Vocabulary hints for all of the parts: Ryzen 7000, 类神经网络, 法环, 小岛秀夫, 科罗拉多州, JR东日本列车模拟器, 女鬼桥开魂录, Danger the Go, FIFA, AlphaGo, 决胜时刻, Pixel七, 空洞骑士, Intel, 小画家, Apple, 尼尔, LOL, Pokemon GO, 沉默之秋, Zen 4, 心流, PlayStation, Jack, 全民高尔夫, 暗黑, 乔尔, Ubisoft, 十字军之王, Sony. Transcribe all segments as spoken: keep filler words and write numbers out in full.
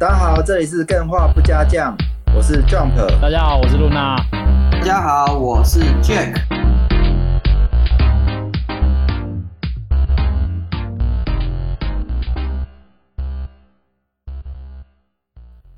大家好，这里是更画不加酱，我是 Jump。大家好，我是 Luna。大家好，我是 Jack。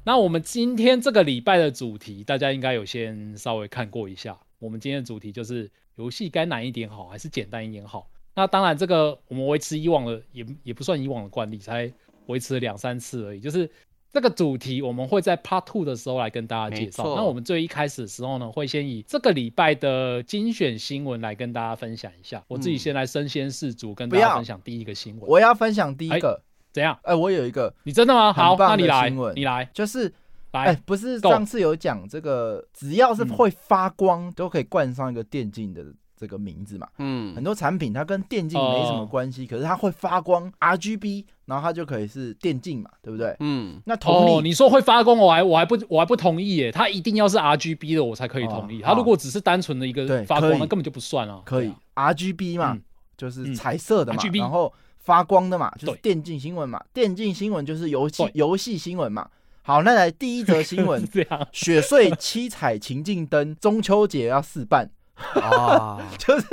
那我们今天这个礼拜的主题，大家应该有先稍微看过一下。我们今天的主题就是游戏该难一点好，还是简单一点好？那当然，这个我们维持以往的也也不算以往的惯例，才维持了两三次而已，就是。这个主题我们会在 Part 二 的时候来跟大家介绍。那我们最一开始的时候呢，会先以这个礼拜的精选新闻来跟大家分享一下。嗯、我自己先来身先士卒，跟大家分享第一个新闻。我要分享第一个，怎样？哎、欸，我有一个，你真的吗？好，那你来，你来，就是来、欸，不是上次有讲这个，只要是会发光、嗯、都可以冠上一个电竞的。这个名字嘛，嗯，很多产品它跟电竞没什么关系、哦，可是它会发光 R G B， 然后它就可以是电竞嘛，对不对？嗯，那同理，哦、你说会发光，我还我还不我还不同意耶，它一定要是 R G B 的我才可以同意，哦、它如果只是单纯的一个发光，那根本就不算啊。可以、啊、R G B 嘛、嗯，就是彩色的嘛，嗯、然后发光的嘛，就是电竞新闻嘛，电竞新闻就是游戏游戏新闻嘛。好，那来第一则新闻，雪隧七彩情境灯，中秋节要试办。啊就是、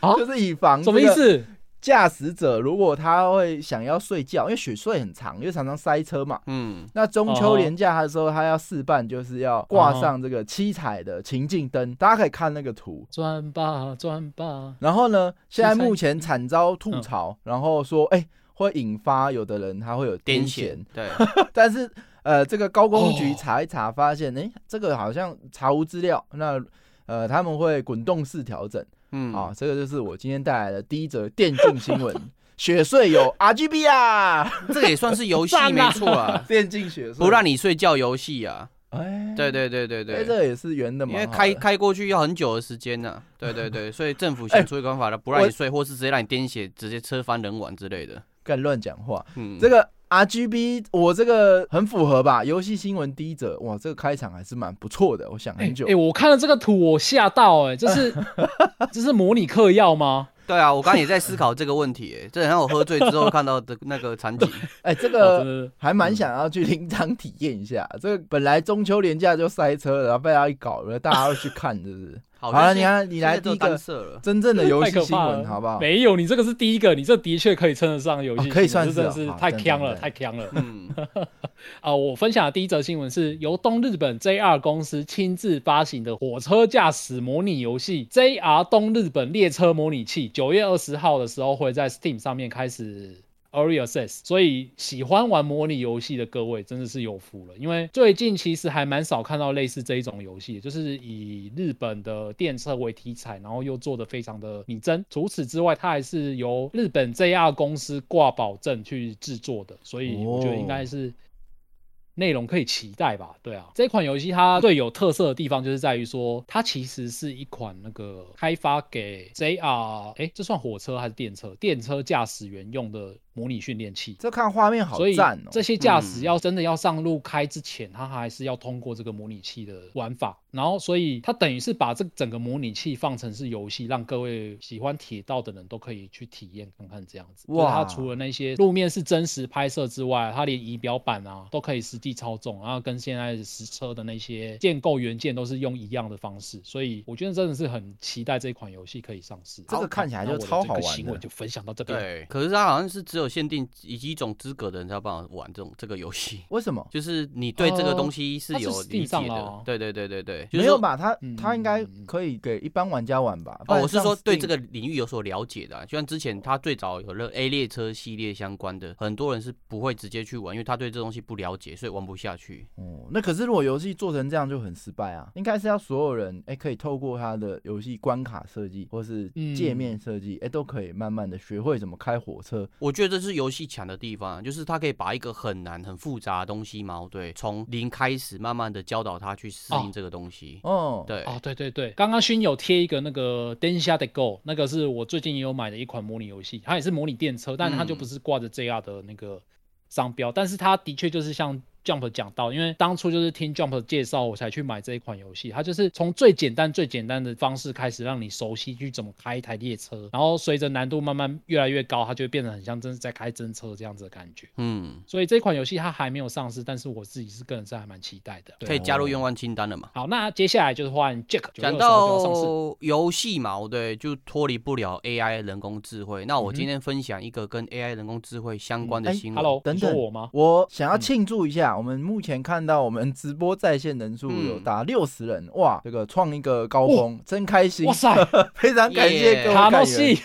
啊、就是以防什么意思？驾驶者如果他会想要睡觉，因为雪隧很长，因为常常塞车嘛。嗯，那中秋连假的时候，他要示范，就是要挂上这个七彩的情境灯、哦，大家可以看那个图。转吧转吧。然后呢，现在目前惨遭吐槽，嗯、然后说，哎、欸，会引发有的人他会有癫痫。对，但是呃，这个高工局查一查，发现，哎、哦欸，这个好像查无资料。那呃，他们会滚动式调整，嗯，啊，这个就是我今天带来的第一则电竞新闻。雪隧有 R G B 啊，这个也算是游戏没错啊，电竞雪隧不让你睡觉游戏啊，哎，对对对对对，欸、这也是圆的嘛，因为开开过去要很久的时间呢、啊，对对对，所以政府想出一个方法了，不让你睡，或是直接让你癫痫，直接车翻人碗之类的，干乱讲话，嗯，这个。R G B 我这个很符合吧，游戏新闻第一则，哇，这个开场还是蛮不错的，我想很久。哎、欸欸，我看了这个图，我吓到、欸，哎，这是这是模拟嗑药吗？对啊，我刚才也在思考这个问题、欸，哎，这很像我喝醉之后看到的那个场景。哎、欸，这个还蛮想要去临场体验一下。这个本来中秋连假就塞车了，然后被他一搞，大家要去看，是不是？好了，你看，你来第一个真正的游戏新闻，好不好？没有，你这个是第一个，你这的确可以称得上游戏新闻、哦，可以算是、哦、真的是太强了，太强了。嗯，啊，我分享的第一则新闻是由东日本 J R 公司亲自发行的火车驾驶模拟游戏 J R 东日本列车模拟器， 九月二十号的时候会在 Steam 上面开始。Early Access， 所以喜欢玩模拟游戏的各位真的是有福了，因为最近其实还蛮少看到类似这一种游戏，就是以日本的电车为题材，然后又做得非常的拟真。除此之外，它还是由日本 J R 公司挂保证去制作的，所以我觉得应该是内容可以期待吧。对啊，这款游戏它最有特色的地方就是在于说，它其实是一款那个开发给 J R， 哎，这算火车还是电车？电车驾驶员用的。模拟训练器，这看画面好赞哦！这些驾驶要真的要上路开之前，他还是要通过这个模拟器的玩法，然后所以他等于是把这整个模拟器放成是游戏，让各位喜欢铁道的人都可以去体验看看这样子。哇！他除了那些路面是真实拍摄之外，他连仪表板啊都可以实际操纵，然后跟现在实车的那些建构元件都是用一样的方式，所以我觉得真的是很期待这款游戏可以上市。这个看起来就超好玩的。那我的这个新闻就分享到这边。对，可是他好像是只有。有限定以及一种资格的人才有办法玩这种这个游戏，为什么？就是你对这个东西是有理解的，哦、对对对对对，没有吧？他、嗯、他应该可以给一般玩家玩吧？哦，我是说对这个领域有所了解的、啊，就像之前他最早有了 A 列车系列相关的，很多人是不会直接去玩，因为他对这东西不了解，所以玩不下去。哦，那可是如果游戏做成这样就很失败啊！应该是要所有人哎、欸、可以透过他的游戏关卡设计或是界面设计，哎、嗯欸、都可以慢慢的学会怎么开火车。我觉得。这是游戏强的地方，就是它可以把一个很难、很复杂的东西嘛，对，从零开始，慢慢的教导他去适应这个东西。哦，对，哦，对对对，刚刚勋有贴一个那个《Danger the Go》，那个是我最近也有买的一款模拟游戏，它也是模拟电车，但它就不是挂着 J R 的那个商标，嗯、但是它的确就是像 Jump 讲到，因为当初就是听 Jump 介绍我才去买这一款游戏，它就是从最简单最简单的方式开始让你熟悉去怎么开一台列车，然后随着难度慢慢越来越高，它就会变得很像真的在开真车这样子的感觉。嗯，所以这款游戏它还没有上市，但是我自己是个人是还蛮期待的，可以加入愿望清单了嘛。好，那接下来就是换 Jack 讲到游戏嘛，对，就脱离不了 A I 人工智慧。那我今天分享一个跟 A I 人工智慧相关的新闻。Hello， 等等我吗？我想要庆祝一下。我们目前看到我们直播在线人数有达六十人、嗯、哇，这个创一个高峰、哦、真开心，哇塞非常感谢各位看员，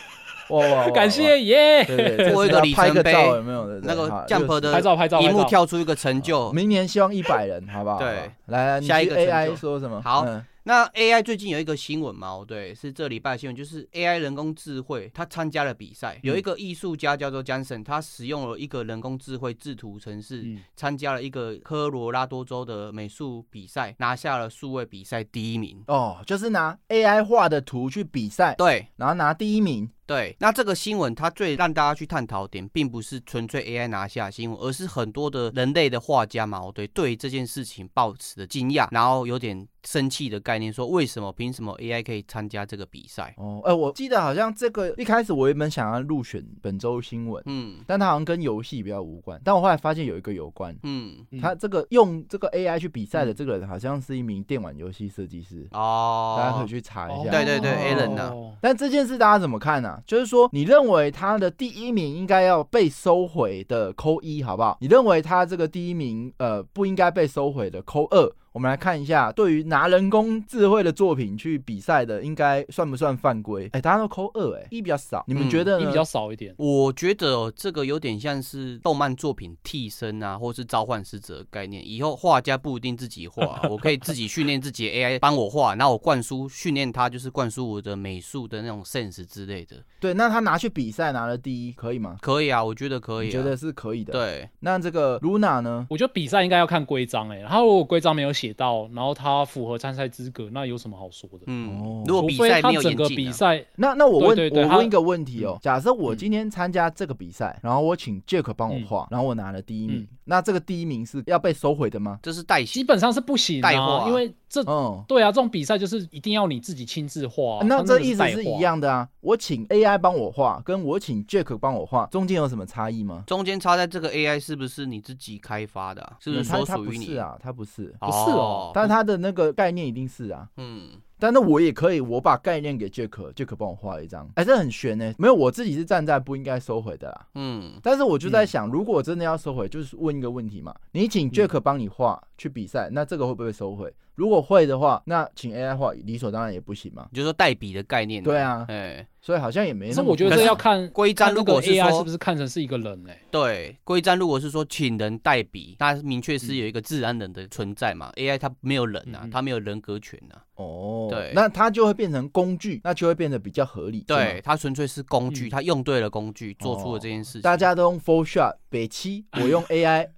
哇哇哇感谢耶！做一个里程碑，有没有？那个 Jump 的拍照拍照，屏幕跳出一个成就。明年希望一百人，好不好？对，来，下一个 A I 说什么？好。嗯，那 A I 最近有一个新闻嘛，对，是这礼拜的新闻，就是 A I 人工智慧，他参加了比赛，有一个艺术家叫做 Jason， 他使用了一个人工智慧制图程式，参加了一个科罗拉多州的美术比赛，拿下了数位比赛第一名。哦，就是拿 A I 画的图去比赛，对，然后拿第一名。对，那这个新闻它最让大家去探讨点，并不是纯粹 A I 拿下的新闻，而是很多的人类的画家嘛，对，对这件事情抱持的惊讶，然后有点生气的概念，说为什么凭什么 A I 可以参加这个比赛？哦，哎、呃，我记得好像这个一开始我原本想要入选本周新闻，嗯，但它好像跟游戏比较无关，但我后来发现有一个有关，嗯，他这个用这个 A I 去比赛的这个人好像是一名电玩游戏设计师，哦，大家可以去查一下，哦、对对对 ，Alan 啊、哦，但这件事大家怎么看呢、啊？就是说你认为他的第一名应该要被收回的扣一，好不好？你认为他这个第一名呃不应该被收回的扣二。我们来看一下，对于拿人工智慧的作品去比赛的，应该算不算犯规？哎、欸，大家都扣二，哎，一比较少，你们觉得呢？一、嗯、比较少一点。我觉得、哦、这个有点像是动漫作品替身啊，或是召唤使者的概念。以后画家不一定自己画，我可以自己训练自己的 A I 帮我画，然后我灌输训练它，就是灌输我的美术的那种 sense 之类的。对，那他拿去比赛拿了第一，可以吗？可以啊，我觉得可以、啊。你觉得是可以的。对，那这个 Luna 呢？我觉得比赛应该要看规章、欸，哎，然后如果规章没有写到，然后他符合参赛资格，那有什么好说的？嗯，如果比赛没有演进、啊，那那我问对对对，我问一个问题哦，假设我今天参加这个比赛，然后我请 Jack 帮我画、嗯，然后我拿了第一名、嗯，那这个第一名是要被收回的吗？这是代，基本上是不行、啊，代画、啊，因为这、嗯、对啊，这种比赛就是一定要你自己亲自画、啊啊，那这意思是一样的啊。我请 A I 帮我画，跟我请 Jack 帮我画，中间有什么差异吗？中间差在这个 A I 是不是你自己开发的、啊？是不是说属于你？嗯、它它不是啊，它不是，不是。是哦，但他的那个概念一定是啊，嗯，但那我也可以，我把概念给 Jack，Jack Jack 帮我画一张，哎、欸，这很悬呢、欸。没有，我自己是站在不应该收回的啦，嗯，但是我就在想，嗯、如果真的要收回，就是问一个问题嘛，你请 Jack 帮你画、嗯、去比赛，那这个会不会收回？如果会的话，那请 A I 画理所当然也不行嘛，你就说代笔的概念、啊，对啊，哎、欸。所以好像也没那么。可是我觉得这要看规章，如果 A I 是不是看成是一个人哎、欸？对，规章如果是说请人代笔，它明确是有一个自然人的存在嘛、嗯、，A I 它没有人啊，它、嗯、没有人格权啊。哦，对，那它就会变成工具，那就会变得比较合理。对，它纯粹是工具，它、嗯、用对了工具做出了这件事情。哦、大家都用 Photoshop 北七，我用 A I 。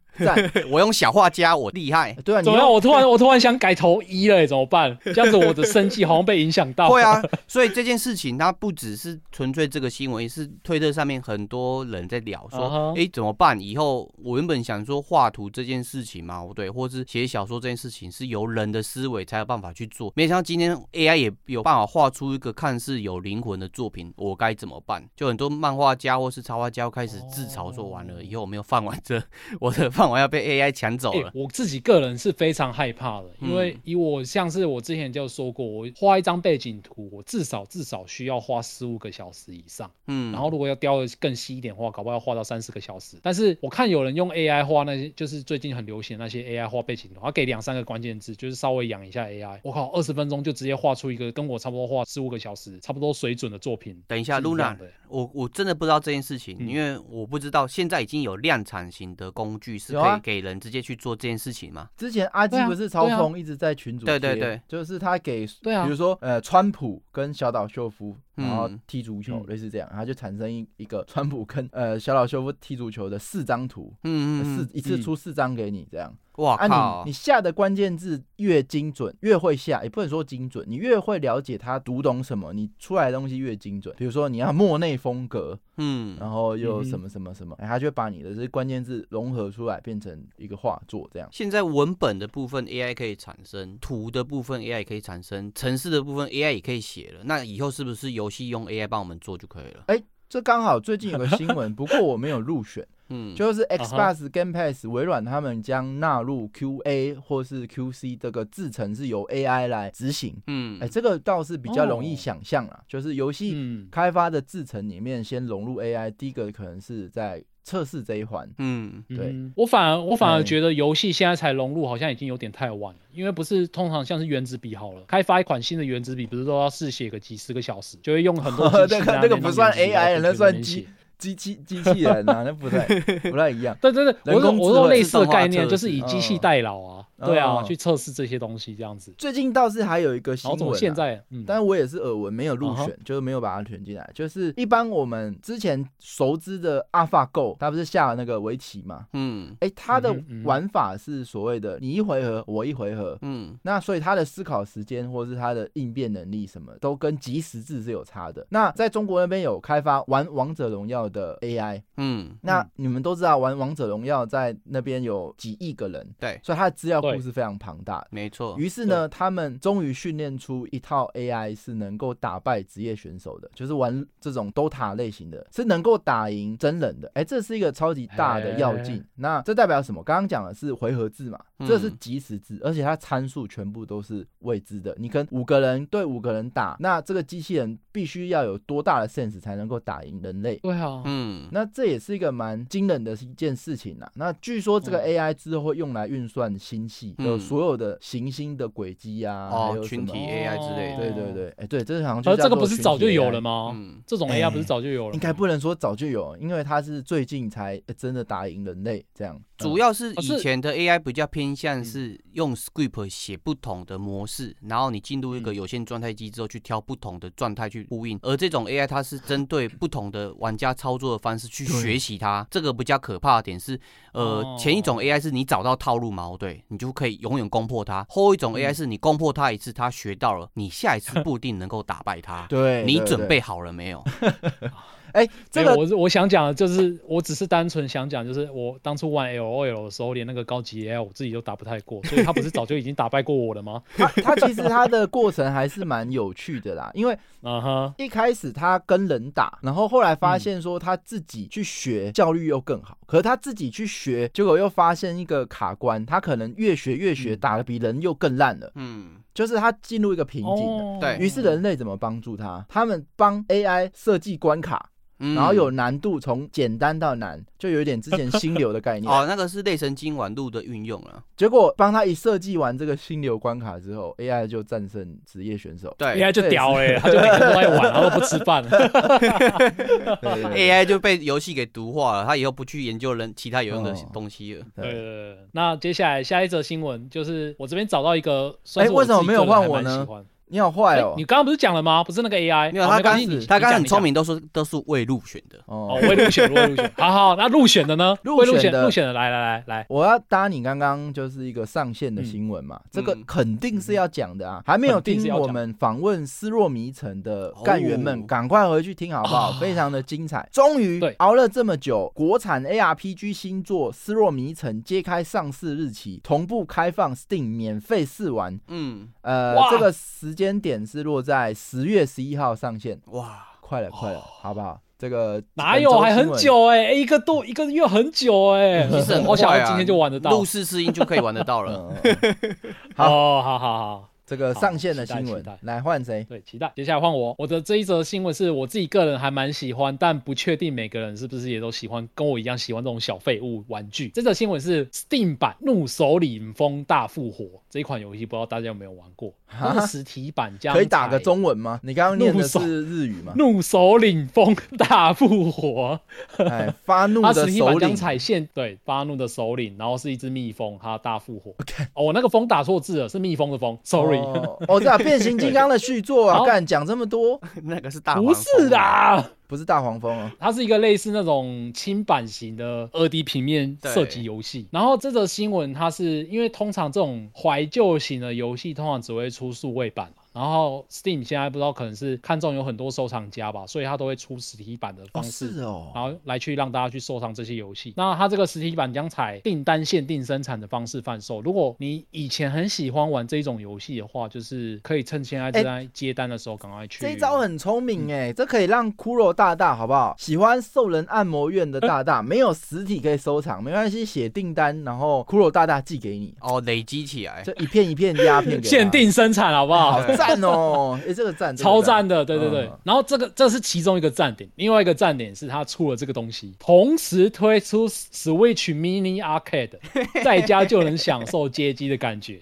我用小画家，我厉害。对啊，你要我突然我突然想改头一了，怎么办？这样子我的生计好像被影响到。对啊，所以这件事情它不只是纯粹这个新闻，也是推特上面很多人在聊说，哎、uh-huh. 欸，怎么办？以后我原本想说画图这件事情嘛，对，或是写小说这件事情是由人的思维才有办法去做，没想到今天 A I 也有办法画出一个看似有灵魂的作品，我该怎么办？就很多漫画家或是插画家开始自嘲说，完了以后我没有饭碗这我的饭碗。我要被 A I 抢走了、欸。我自己个人是非常害怕的，因为以我像是我之前就说过，我画一张背景图，我至少至少需要画十五个小时以上。嗯，然后如果要雕的更细一点的话，搞不好要画到三十个小时。但是我看有人用 A I 画那些，就是最近很流行的那些 A I 画背景图，他给两三个关键字，就是稍微养一下 A I。我靠，二十分钟就直接画出一个跟我差不多画十五个小时差不多水准的作品。等一下 ，Luna， 我我真的不知道这件事情、嗯，因为我不知道现在已经有量产型的工具是。可以给人直接去做这件事情吗？之前阿基不是超风一直在群组贴，对对对，就是他给，比如说呃，川普跟小岛秀夫然后踢足球，嗯、类似这样，然后就产生一一个川普跟呃小岛秀夫踢足球的四张图，嗯嗯，四一次出四张给你这样。哇靠！啊、你, 你下的关键字越精准，越会下，也不能说精准，你越会了解他读懂什么，你出来的东西越精准。比如说你要莫内风格，嗯，然后又什么什么什么，嗯哎、他就会把你的这关键字融合出来，变成一个画作这样。现在文本的部分 A I 可以产生，图的部分 A I 也可以产生，程式的部分 A I 也可以写了。那以后是不是游戏用 A I 帮我们做就可以了？哎，这刚好最近有个新闻，不过我没有入选。嗯、就是 Xbox Game Pass 微软他们将纳入 Q A 或是 Q C 这个制程是由 A I 来执行、嗯欸、这个倒是比较容易想象啦、哦、就是游戏开发的制程里面先融入 A I、嗯、第一个可能是在测试这一环，嗯，对，我反而我反而觉得游戏现在才融入，好像已经有点太晚了，因为不是通常像是原子笔好了，开发一款新的原子笔，不是都要试写个几十个小时，就会用很多机器、啊。那个那个不算 A I， 那算机。机器机器人啊，那不太不太一样。对对对，我我说类似的概念，就是以机器代劳啊，哦、对啊，哦、去测试这些东西这样子。最近倒是还有一个新闻、啊，然后现在，嗯、但是我也是耳闻，没有入选，嗯、就是没有把它选进来。就是一般我们之前熟知的 AlphaGo， 它不是下了那个围棋嘛？嗯，哎、欸，它的玩法是所谓的你一回合，我一回合，嗯，那所以它的思考时间或是它的应变能力什么，都跟即时制是有差的。那在中国那边有开发玩王者荣耀。的 A I， 嗯，那你们都知道玩王者荣耀在那边有几亿个人，对，所以它的资料库是非常庞大的，没错。于是呢，他们终于训练出一套 A I 是能够打败职业选手的，就是玩这种 D O T A 类型的，是能够打赢真人的。哎、欸，这是一个超级大的要件。嘿嘿嘿那这代表什么？刚刚讲的是回合制嘛，嗯、这是即时制，而且它参数全部都是未知的。你跟五个人对五个人打，那这个机器人必须要有多大的 sense 才能够打赢人类？对啊。嗯，那这也是一个蛮惊人的一件事情啦、啊。那据说这个 A I 之后会用来运算星系，嗯、有所有的行星的轨迹啊，哦，群体 A I 之类的。对对对，哎、欸，对，这好像就叫做群体 A I。而这个不是早就有了吗？嗯、这种 A I 不是早就有了吗？欸、应该不能说早就有，因为它是最近才、欸、真的打赢人类这样。主要是以前的 A I 比较偏向是用 script 写不同的模式，然后你进入一个有限状态机之后去挑不同的状态去呼应，而这种 A I 它是针对不同的玩家操作的方式去学习它。这个比较可怕的点是，呃，前一种 A I 是你找到套路矛盾，你就可以永远攻破它；后一种 A I 是你攻破它一次，它学到了，你下一次不一定能够打败它。对，你准备好了没有？哎、欸，这个我我想讲的就是，我只是单纯想讲，就是我当初玩 L O L 的时候，连那个高级 L 我自己都打不太过，所以他不是早就已经打败过我了吗？他, 他其实他的过程还是蛮有趣的啦，因为一开始他跟人打，然后后来发现说他自己去学效率又更好，嗯、可是他自己去学，结果又发现一个卡关，他可能越学越学，嗯、打得比人又更烂了。嗯。就是他进入一个瓶颈了，对，于是人类怎么帮助他？他们帮 A I 设计关卡，嗯、然后有难度，从简单到难，就有点之前心流的概念。哦，那个是类神经网络的运用了。结果帮他一设计完这个心流关卡之后 ，A I 就战胜职业选手。对 ，A I 就屌哎、欸，他就每天都在玩，然后不吃饭。A I 就被游戏给毒化了，他以后不去研究人其他有用的东西了。哦、对, 对, 对，那接下来下一则新闻就是我这边找到一个，哎，为什么没有换我呢？你好坏哦！欸、你刚刚不是讲了吗？不是那个 A I， 没有他刚他刚很聪明，都说都是未入选的哦，未入选，未入选。好好，那入选的呢？入选的，入选的，来来来来，我要搭你刚刚就是一个上线的新闻嘛，嗯、这个肯定是要讲的啊！嗯、还没有听我们访问思若迷城的干员们，赶、哦、快回去听好不好？哦、非常的精彩。终于熬了这么久，国产 A R P G 新作《思若迷城》揭开上市日期，同步开放 Steam 免费试玩。嗯，呃，这个时间。时间点是落在十月十一号上线，哇，快了快了，哦、好不好？这个哪有还很久哎、欸，一个多一个月很久哎、欸，其实很快啊，今天就玩得到，录试试音就可以玩得到了。嗯、好、哦，好好好。这个上线的新闻来换谁？对，期待。接下来换我，我的这一则新闻是我自己个人还蛮喜欢，但不确定每个人是不是也都喜欢，跟我一样喜欢这种小废物玩具。这则新闻是 Steam 版《怒首领风大复活》这一款游戏，不知道大家有没有玩过？它实体版加可以打个中文吗？你刚刚念的是日语吗？怒首领风大复活，哎，发怒的首领。它实体版将踩线，对，发怒的首领，然后是一只蜜蜂，它大复活。我、okay. 哦、那个蜂打错字了，是蜜蜂的蜂 ，sorry。哦，哦，对啊，变形金刚的续作啊，干讲这么多，那个是大黄蜂，不是啦，不是大黄蜂啊，它是一个类似那种轻版型的 二 D 平面射击游戏。然后这则新闻它是因为通常这种怀旧型的游戏通常只会出数位版。然后 Steam 现在不知道可能是看中有很多收藏家吧，所以他都会出实体版的方式，哦是哦，然后来去让大家去收藏这些游戏。那他这个实体版将采订单限定生产的方式贩售。如果你以前很喜欢玩这种游戏的话，就是可以趁现在在接单的时候赶快去。这一招很聪明耶，欸嗯，这可以让骷髅大大好不好？喜欢兽人按摩院的大大，欸，没有实体可以收藏，没关系，写订单，然后骷髅大大寄给你。哦，累积起来，就一片一片压片给他。限定生产好不好？好赞哦，欸，这个赞超赞的，对对对。嗯，然后这个这是其中一个赞点，另外一个赞点是他出了这个东西，同时推出 Switch Mini Arcade， 在家就能享受街机的感觉。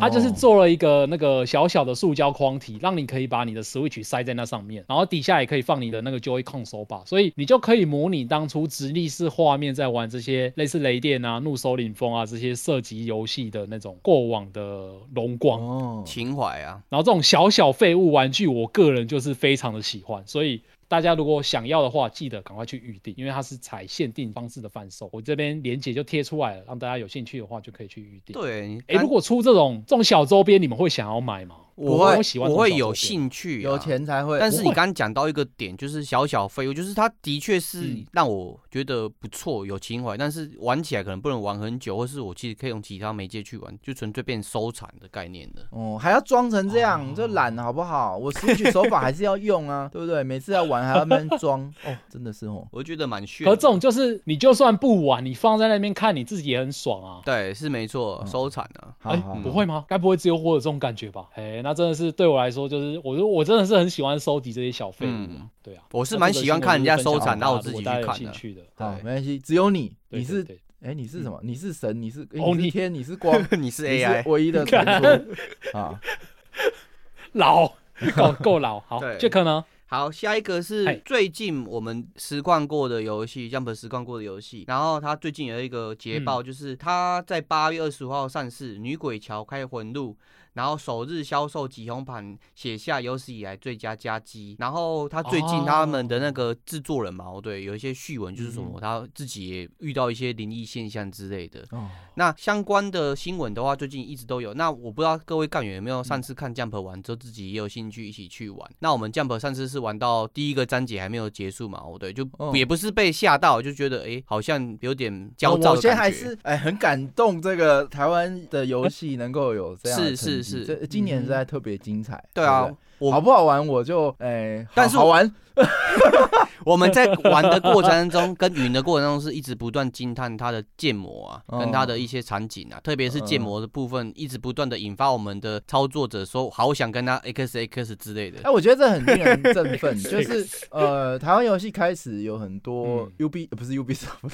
他就是做了一个那个小小的塑胶框体，让你可以把你的 Switch 塞在那上面，然后底下也可以放你的那个 Joy-Con 手把，所以你就可以模拟当初直立式画面在玩这些类似雷电啊、怒首领风啊这些射击游戏的那种过往的荣光，哦，情怀啊。然后这种小小废物玩具我个人就是非常的喜欢，所以大家如果想要的话，记得赶快去预定，因为它是采限定方式的贩售。我这边连结就贴出来了，让大家有兴趣的话就可以去预定。对，欸，如果出这种这种小周边，你们会想要买吗？我 会, 我, 喜歡我会有兴趣，啊，有钱才会。但是你刚刚讲到一个点，就是小小废物，就是它的确是让我觉得不错，有情怀，但是玩起来可能不能玩很久，或是我其实可以用其他媒介去玩，就纯粹变收藏的概念的。哦，还要装成这样，这懒好不好？我Switch手法还是要用啊，对不对？每次要玩还要慢慢装，哦，真的是哦，我觉得蛮炫的。可这种就是你就算不玩，你放在那边看，你自己也很爽啊。对，是没错，收藏啊。哎，嗯欸，不会吗？该不会只有我有这种感觉吧？哎，欸。那真的是对我来说，就是我我真的是很喜欢收集这些小废物，嗯，对啊，我是蛮喜欢看人家收藏，然后我自己去看的。兴趣的，好，没关系，只有你，你是哎，欸，你是什么？你是神，你是，欸，你是天，你是光，你是 A I， 你是唯一的传说啊，老够够老，好 ，Jack 呢？好，下一个是最近我们实况过的游戏 Jump 实况过的游戏，然后它最近有一个捷报，嗯，就是它在八月二十五号上市，女鬼桥开魂录，然后首日销售即红盘，写下有史以来最佳家机。然后它最近他们的那个制作人嘛，哦，对，有一些续文，就是什么，嗯，他自己也遇到一些灵异现象之类的，哦，那相关的新闻的话最近一直都有。那我不知道各位干员有没有上次看 Jump 玩之后自己也有兴趣一起去玩。那我们 Jump 上次是玩到第一个章节还没有结束嘛，对，就也不是被吓到，就觉得哎，欸，好像有点焦躁的感觉。我现在还是哎，欸，很感动，这个台湾的游戏能够有这样的成绩，是是是，今年实在特别精彩，嗯，对啊。對我好不好玩我就哎，欸，但是 好, 好玩。我们在玩的过程中，跟云的过程中，是一直不断惊叹它的建模啊，哦，跟它的一些场景啊，特别是建模的部分，嗯，一直不断的引发我们的操作者说，好想跟他 X X 之类的。哎，啊，我觉得这很令人振奋，就是呃，台湾游戏开始有很多 U B、嗯、不是 Ubisoft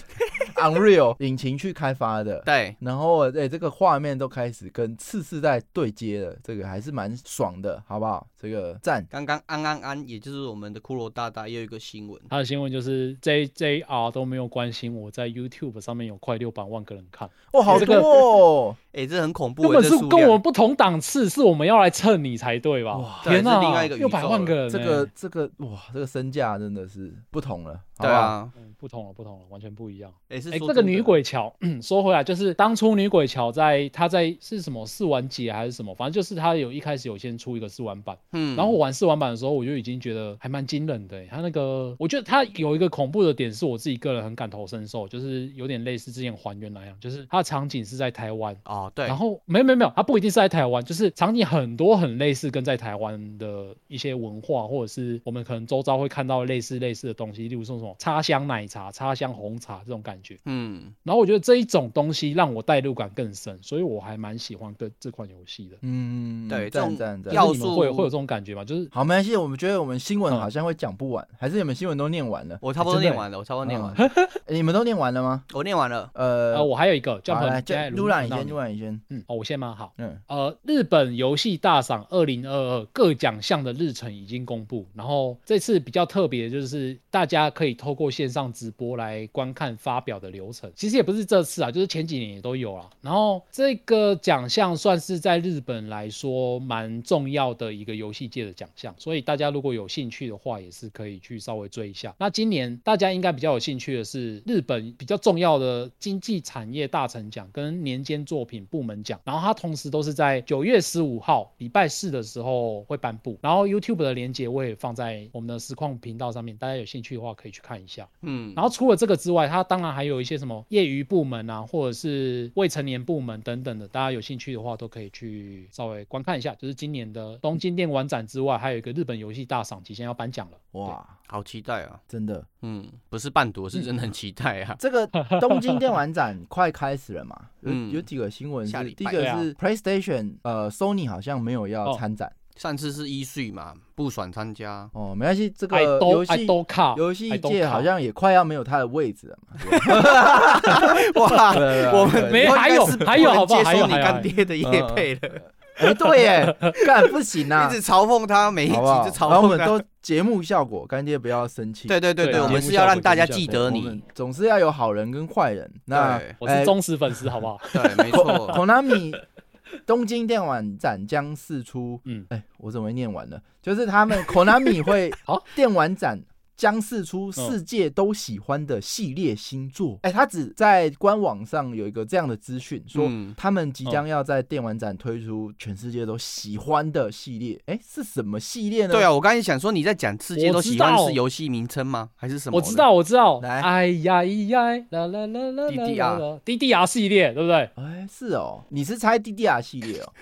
Unreal 引擎去开发的，对，然后哎，欸，这个画面都开始跟次世代对接了，这个还是蛮爽的，好不好？这个。赞！刚刚安安安，也就是我们的骷髅大大，也有一个新闻。他的新闻就是 J J R 都没有关心我在 YouTube 上面有快六百万个人看，哦，好多哦！哎，欸，这很恐怖，根本是跟我们不同档次，是我们要来蹭你才对吧？哇，天哪，另外一个宇宙，六百万个人，欸，这个这个哇，这个身价真的是不同了。对啊，嗯，不同了，不同了，完全不一样。哎，欸，是哎，欸，这个女鬼桥，说回来，就是当初女鬼桥在她在是什么试玩节还是什么，反正就是她有一开始有先出一个试玩版，嗯，然后我玩试玩版的时候，我就已经觉得还蛮惊人的，欸。她那个，我觉得她有一个恐怖的点，是我自己个人很感同身受，就是有点类似之前还原那样，就是她的场景是在台湾啊，哦，对，然后没有没有没有，她不一定是在台湾，就是场景很多很类似跟在台湾的一些文化，或者是我们可能周遭会看到类似类似的东西，例如说。插香奶茶、插香红茶这种感觉，嗯，然后我觉得这一种东西让我代入感更深，所以我还蛮喜欢跟这款游戏的，嗯，对，这种要素会会有这种感觉吗？就是好，没关系，我们觉得我们新闻好像会讲不完，嗯，还是你们新闻都念完了？我差不多念完了，欸，我差不多念完了，嗯欸，你们都念完了吗？我念完了，呃，呃我还有一个，叫我们来撸懒一先，撸懒一先，嗯，哦，我先吗？好，嗯，呃，日本游戏大赏二零二二各奖项的日程已经公布，然后这次比较特别就是大家可以。以透过线上直播来观看发表的流程。其实也不是这次啊，就是前几年也都有啦。然后这个奖项算是在日本来说蛮重要的一个游戏界的奖项，所以大家如果有兴趣的话也是可以去稍微追一下。那今年大家应该比较有兴趣的是日本比较重要的经济产业大臣奖跟年间作品部门奖，然后它同时都是在九月十五号礼拜四的时候会颁布，然后 YouTube 的连结我也放在我们的实况频道上面，大家有兴趣的话可以去看一下。嗯，然后除了这个之外，它当然还有一些什么业余部门啊，或者是未成年部门等等的，大家有兴趣的话都可以去稍微观看一下。就是今年的东京电玩展之外，还有一个日本游戏大赏即将要颁奖了。哇，好期待啊，真的。嗯，不是半读，是真的很期待啊。嗯、这个东京电玩展快开始了嘛？嗯、有, 有几个新闻，第一个是 PlayStation，、啊、呃 ，Sony 好像没有要参展。哦，上次是E 三嘛，不爽参加哦，没关系，这个游戏游戏界好像也快要没有他的位置了嘛。哇，我们没还有还有好不好？还有你干爹的业配了。哎、欸，对耶，干不行啊！一直嘲讽他，每一集就嘲讽他。然后我们都节目效果，干爹不要生气。对对对 对, 對，我们是要让大家记得你，总是要有好人跟坏人。那我是忠实粉丝，好不好？对，没错。Konami 东京电玩展将释出，嗯，哎、欸，我怎么念完了？就是他们 Konami 会电玩展。将释出世界都喜欢的系列新作。哎、嗯欸，他只在官网上有一个这样的资讯，说他们即将要在电玩展推出全世界都喜欢的系列。哎、欸，是什么系列呢？对啊，我刚才想说你在讲世界都喜欢是游戏名称吗？还是什么？我知道，我知道。来，哎呀咿呀，啦啦啦啦 ，D D R D D R 系列，对不对？哎、欸，是哦，你是猜 D D R 系列哦？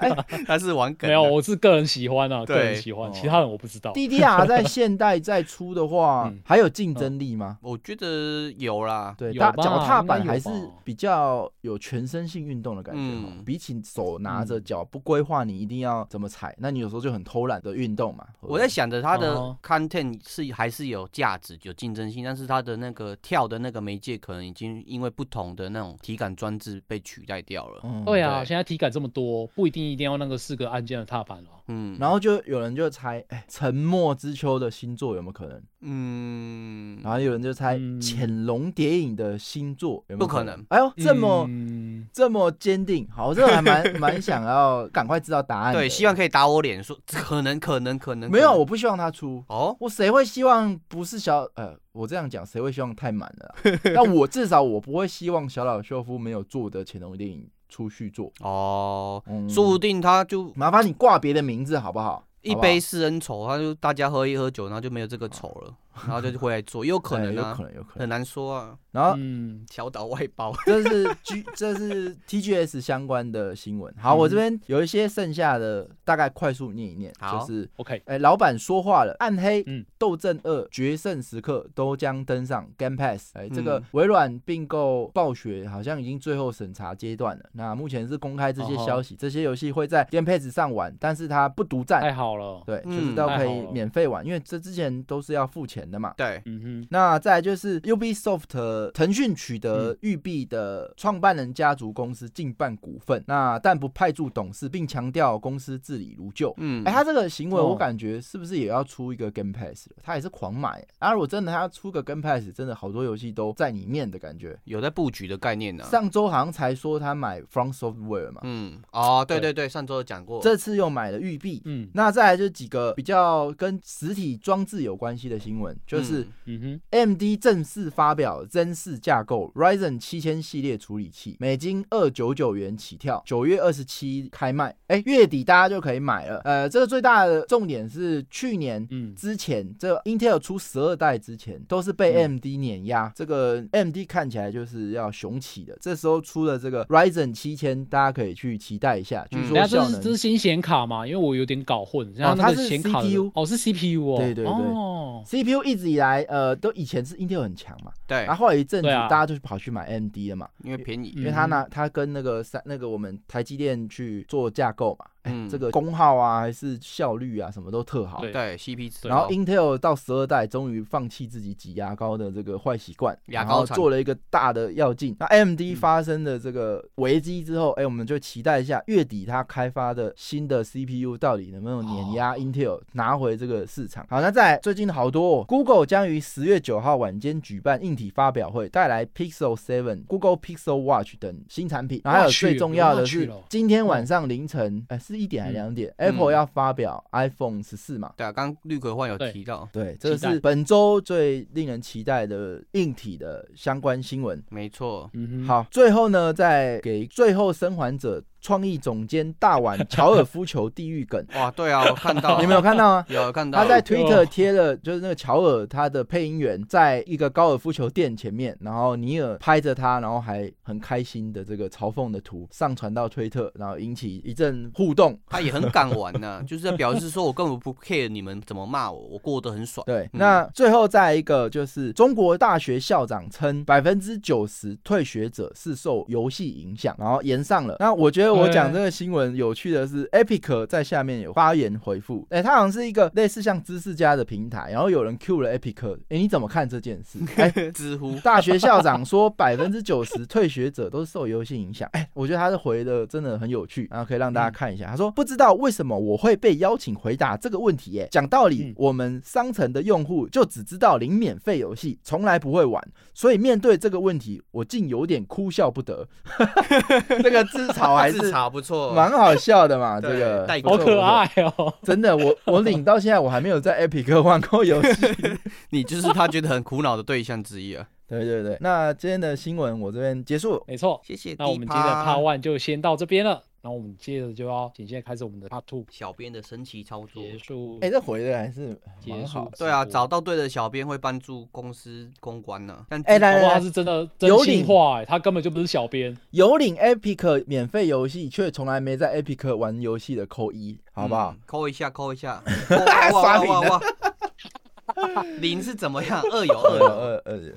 哎、欸，他是玩梗。没有，我是个人喜欢啊，个人喜欢，其他人我不知道。D D R 在现代在出。出的话、嗯、还有竞争力吗？我觉得有啦，对，脚踏板还是比较有全身性运动的感觉、嗯、比起手拿着脚不规划你一定要怎么踩，那你有时候就很偷懒的运动嘛。我在想着它的 content 是还是有价值有竞争性，但是它的那个跳的那个媒介可能已经因为不同的那种体感装置被取代掉了、嗯、对啊，现在体感这么多，不一定一定要那个四个按键的踏板了。嗯，然后就有人就猜哎，沉默之秋的新作有没有可能？嗯，然后有人就猜潜龙谍影的新作有没有可能？不可能！哎呦，这么、嗯、这么坚定，好，这还蛮蛮想要赶快知道答案的。对，希望可以打我脸，说可能，可能，可能。没有，我不希望他出。哦，我谁会希望不是小呃？我这样讲谁会希望太满了？但我至少我不会希望小岛秀夫没有做的潜龙谍影出续作哦、嗯，说不定他就麻烦你挂别的名字好不好？一杯是恩仇，他就大家喝一喝酒，然后就没有这个仇了，然后就回来做，有可能啊，有可能，有可能，很难说啊。然后，嗯，小岛外包，这是 G， 这是 T G S 相关的新闻。好，嗯、我这边有一些剩下的，大概快速念一念，就是 OK， 哎，老板说话了，暗黑、嗯、斗阵二、决胜时刻都将登上 Game Pass。哎，这个微软并购暴雪好像已经最后审查阶段了，那目前是公开这些消息，哦、这些游戏会在 Game Pass 上玩，但是它不独占。太好。对，就是都可以免费玩、嗯，因为这之前都是要付钱的嘛。对，嗯、那再来就是 Ubisoft 腾讯取得育碧的创办人家族公司近半股份，那但不派驻董事，并强调公司治理如旧。嗯，哎、欸，他这个行为我感觉是不是也要出一个 Game Pass？、哦、他也是狂买、欸，啊，如果真的他要出个 Game Pass， 真的好多游戏都在里面的感觉，有在布局的概念呢、啊。上周好像才说他买 From Software 嘛。嗯，哦，对对对，對上周有讲过，这次又买了育碧。嗯，那在再来就是几个比较跟实体装置有关系的新闻，就是 A M D 正式发表 Zen 四架构 Ryzen 七千系列处理器，美金两百九十九元起跳，九月二十七开卖，哎，月底大家就可以买了。呃，这个最大的重点是去年之前，这 Intel 出十二代之前都是被 A M D 碾压，这个 A M D 看起来就是要雄起的。这时候出了这个 Ryzen 七千，大家可以去期待一下。据说效能，这是新显卡嘛？因为我有点搞混。然后那个显卡的哦，它是 C P U 哦，对对对、哦、，C P U 一直以来呃都以前是 Intel 很强嘛，对，然后后来一阵子大家就跑去买 A M D 了嘛，因为便宜，因为它拿它跟那个那个我们台积电去做架构嘛。嗯、这个功耗啊，还是效率啊，什么都特好。对 ，C P 值。然后 Intel 到十二代，终于放弃自己挤牙膏的这个坏习惯，然后做了一个大的跃进。那 A M D 发生的这个危机之后，哎、嗯欸，我们就期待一下月底它开发的新的 C P U 到底能不能碾压 Intel、哦、拿回这个市场。好，那再来最近好多、哦、Google 将于十月九号晚间举办硬体发表会，带来 Pixel 七、Google Pixel Watch 等新产品。然后还有最重要的是，今天晚上凌晨、嗯、是一点还是两点、嗯、Apple 要发表 iPhone 十四嘛？对啊，刚刚绿壳幻有提到。对，这是本周最令人期待的硬体的相关新闻。没错、嗯。好，最后呢，再给最后生还者。创意总监大碗乔尔夫球地狱梗。哇，对啊，我看到你们有看到吗？有看到。他在 Twitter 贴了，就是那个乔尔他的配音员在一个高尔夫球店前面，然后尼尔拍着他，然后还很开心的这个嘲讽的图上传到 Twitter， 然后引起一阵互动。他也很敢玩啊，就是在表示说我根本不 care 你们怎么骂我，我过得很爽。对，嗯、那最后再一个就是中国大学校长称 百分之九十 退学者是受游戏影响，然后延上了。那我觉得。我讲这个新闻有趣的是 Epic 在下面有发言回复、欸、他好像是一个类似像知识家的平台，然后有人 cue 了 Epic、欸、你怎么看这件事、欸、知乎大学校长说 百分之九十 退学者都是受游戏影响、欸、我觉得他的回的真的很有趣，然后可以让大家看一下、嗯、他说不知道为什么我会被邀请回答这个问题耶，讲道理、嗯、我们商城的用户就只知道零免费游戏，从来不会玩，所以面对这个问题我竟有点哭笑不得。这个自嘲还是自嘲不错，蛮好笑的嘛。这个好可爱哦！真的，我我领到现在我还没有在 Epic 玩过游戏。你就是他觉得很苦恼的对象之一啊。对对对，那今天的新闻我这边结束，没错，谢谢。那我们今天的 Part 一 就先到这边了。然后我们接着就要紧接着开始我们的 Part 二， 小编的神奇操作结束。哎、欸，这回的还是蛮好的。对啊，找到对的小编会帮助公司公关呢、啊。但哎、欸，来来来，他是真的真心话，他根本就不是小编。有领 Epic 免费游戏，却从来没在 Epic 玩游戏的扣一，好不好？扣、嗯、一下，扣一下，刷屏了。零是怎么样？二有二有二二有，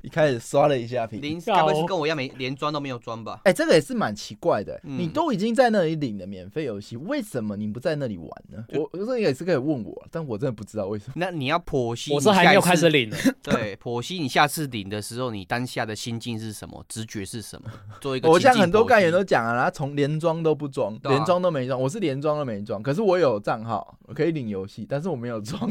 一开始刷了一下屏。零该不会是跟我一样没连装都没有装吧？哎、欸，这个也是蛮奇怪的、欸嗯。你都已经在那里领了免费游戏，为什么你不在那里玩呢？我这也是可以问我，但我真的不知道为什么。那你要剖析，我是还没有开始领。对，剖析你下次领的时候，你当下的心境是什么，直觉是什么？做一个情境。我像很多干员都讲啊，他从连装都不装、啊，连装都没装。我是连装都没装，可是我有账号，我可以领游戏，但是我没有装。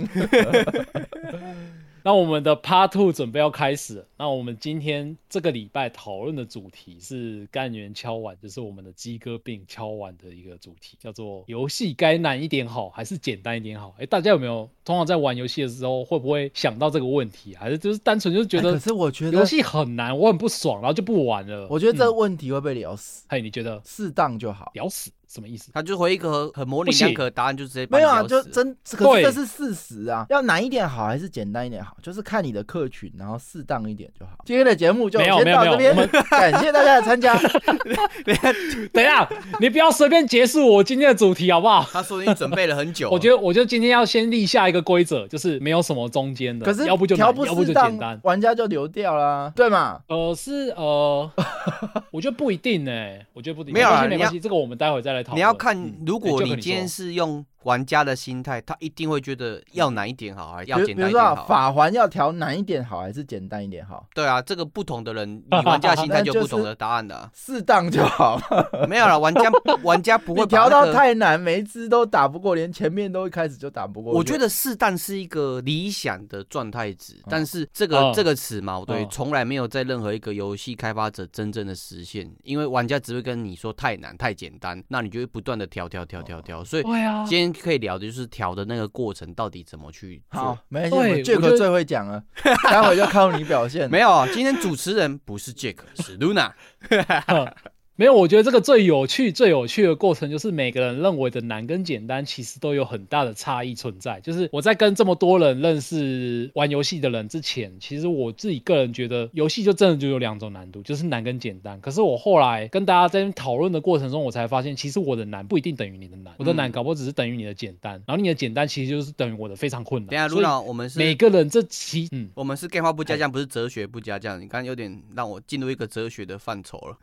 那我们的 Part 二准备要开始了。那我们今天这个礼拜讨论的主题是干员敲碗，就是我们的鸡哥病敲碗的一个主题，叫做游戏该难一点好还是简单一点好。哎，大家有没有通常在玩游戏的时候会不会想到这个问题，还是就是单纯就觉得，可是我觉得游戏很难，我很不爽，然后就不玩了。我觉得这个问题会被聊死。哎、嗯，你觉得适当就好，聊死。什么意思？他就回一个很模棱两可的答案，就直接把你咬死。没有啊，就真，可是这是事实啊。要难一点好还是简单一点好，就是看你的客群，然后适当一点就好。今天的节目就先到这边，感谢大家的参加。等一下，你不要随便结束我今天的主题好不好？他说你准备了很久了。我觉得，我就今天要先立下一个规则，就是没有什么中间的，可是要不就难，要不就简单，玩家就流掉啦，对嘛？呃，是呃，我觉得不一定呢、欸，我觉得不一定。没有啊，没关系，这个我们待会再来。你要看，如果你今天是用玩家的心态，他一定会觉得要难一点好，还是要简单一点好。比如说法环要调难一点好，还是简单一点好？对啊，这个不同的人，你玩家心态就不同的答案了。适当就好。没有啦，玩家玩家不会调、那個、到太难，每一只都打不过，连前面都一开始就打不过。我觉得适当是一个理想的状态值、嗯，但是这个、嗯、这个词嘛，对，从、嗯、来没有在任何一个游戏开发者真正的实现，因为玩家只会跟你说太难、太简单，那你就会不断的调、调、调、调、调，所以今天可以聊的就是调的那个过程到底怎么去做。好，没关系， Jack 最会讲了，待会就靠你表现。没有，今天主持人不是 Jack， 是 Luna 、嗯。没有，我觉得这个最有趣、最有趣的过程就是每个人认为的难跟简单其实都有很大的差异存在。就是我在跟这么多人认识玩游戏的人之前，其实我自己个人觉得游戏就真的就有两种难度，就是难跟简单。可是我后来跟大家在讨论的过程中，我才发现其实我的难不一定等于你的难，我的难搞不好只是等于你的简单，然后你的简单其实就是等于我的非常困难。等一下，卢老，我们是每个人这期，嗯，我们是game话不加酱，不是哲学不加酱。你刚刚有点让我进入一个哲学的范畴了。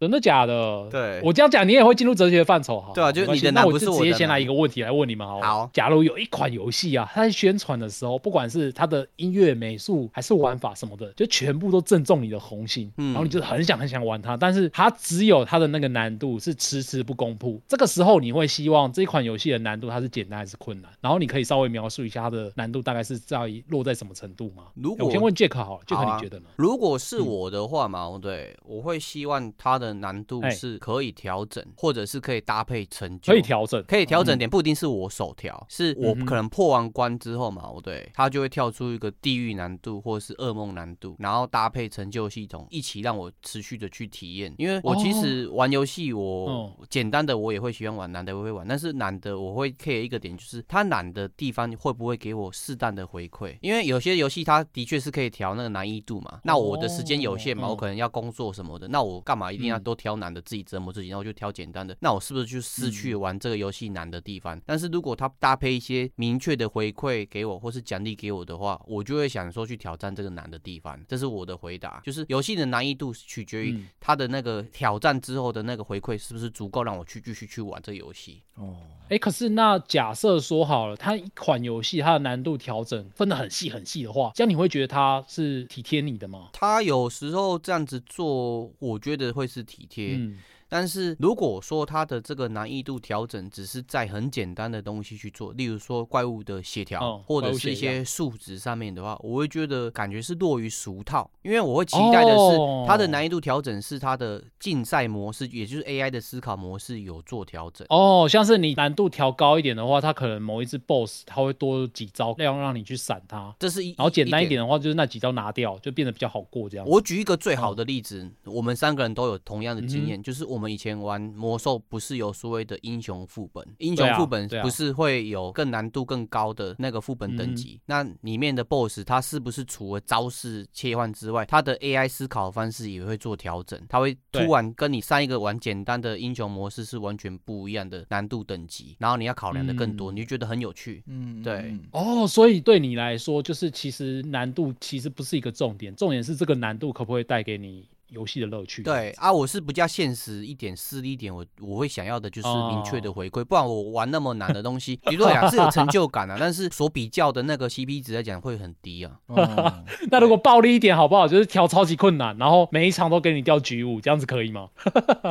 真的。假的？对，我这样讲你也会进入哲学范畴，好，对啊，就是你的难不是我的难。那我就直接先来一个问题来问你们好了。好，假如有一款游戏啊，它在宣传的时候，不管是它的音乐、美术还是玩法什么的，就全部都正中你的红心，嗯、然后你就很想很想玩它，但是它只有它的那个难度是迟迟不公布。这个时候你会希望这款游戏的难度它是简单还是困难？然后你可以稍微描述一下它的难度大概是在落在什么程度吗？如果我先问 Jack 好了 ，Jack、啊、你觉得呢？如果是我的话嘛，嗯、对，我会希望它的难度是可以调整，或者是可以搭配成就，可以调整，可以调整点，嗯、不一定是我手调，是我可能破完关之后嘛，对，它就会跳出一个地狱难度或是噩梦难度，然后搭配成就系统一起让我持续的去体验。因为我其实玩游戏，我、哦、简单的我也会喜欢玩，难的我会玩，但是难的我会 care 一个点，就是它难的地方会不会给我适当的回馈，因为有些游戏它的确是可以调那个难易度嘛，那我的时间有限嘛，我可能要工作什么的，那我干嘛一定要都挑难的自己折磨自己，那我就挑简单的，那我是不是就失去玩这个游戏难的地方？但是如果它搭配一些明确的回馈给我或是奖励给我的话，我就会想说去挑战这个难的地方。这是我的回答，就是游戏的难易度取决于它的那个挑战之后的那个回馈是不是足够让我去继续去玩这个游戏。哦，哎，可是那假设说好了，它一款游戏它的难度调整分得很细很细的话，这样你会觉得它是体贴你的吗？它有时候这样子做，我觉得会是体贴。嗯，但是如果说它的这个难易度调整只是在很简单的东西去做，例如说怪物的协调、哦、或者是一些数值上面的话，我会觉得感觉是落于俗套。因为我会期待的是它的难易度调整是它的竞赛模式、哦、也就是 A I 的思考模式有做调整。哦，像是你难度调高一点的话，它可能某一只 boss 它会多几招要让你去闪它，这是一然后简单一点的话就是那几招拿掉就变得比较好过这样。我举一个最好的例子、哦、我们三个人都有同样的经验、嗯、就是我们我们以前玩魔兽不是有所谓的英雄副本，英雄副本不是会有更难度更高的那个副本等级、啊啊、那里面的 boss 它是不是除了招式切换之外，它的 A I 思考方式也会做调整，它会突然跟你上一个玩简单的英雄模式是完全不一样的难度等级，然后你要考量的更多、嗯、你就觉得很有趣。嗯，对，哦，所以对你来说就是其实难度其实不是一个重点，重点是这个难度可不可以带给你游戏的乐趣。对啊，我是比较现实一点势利一点，我我会想要的就是明确的回馈、哦、不然我玩那么难的东西比如说讲是有成就感啊，但是所比较的那个 C P 值来讲会很低啊、嗯、那如果暴力一点好不好，就是调超级困难，然后每一场都给你掉局五，这样子可以吗？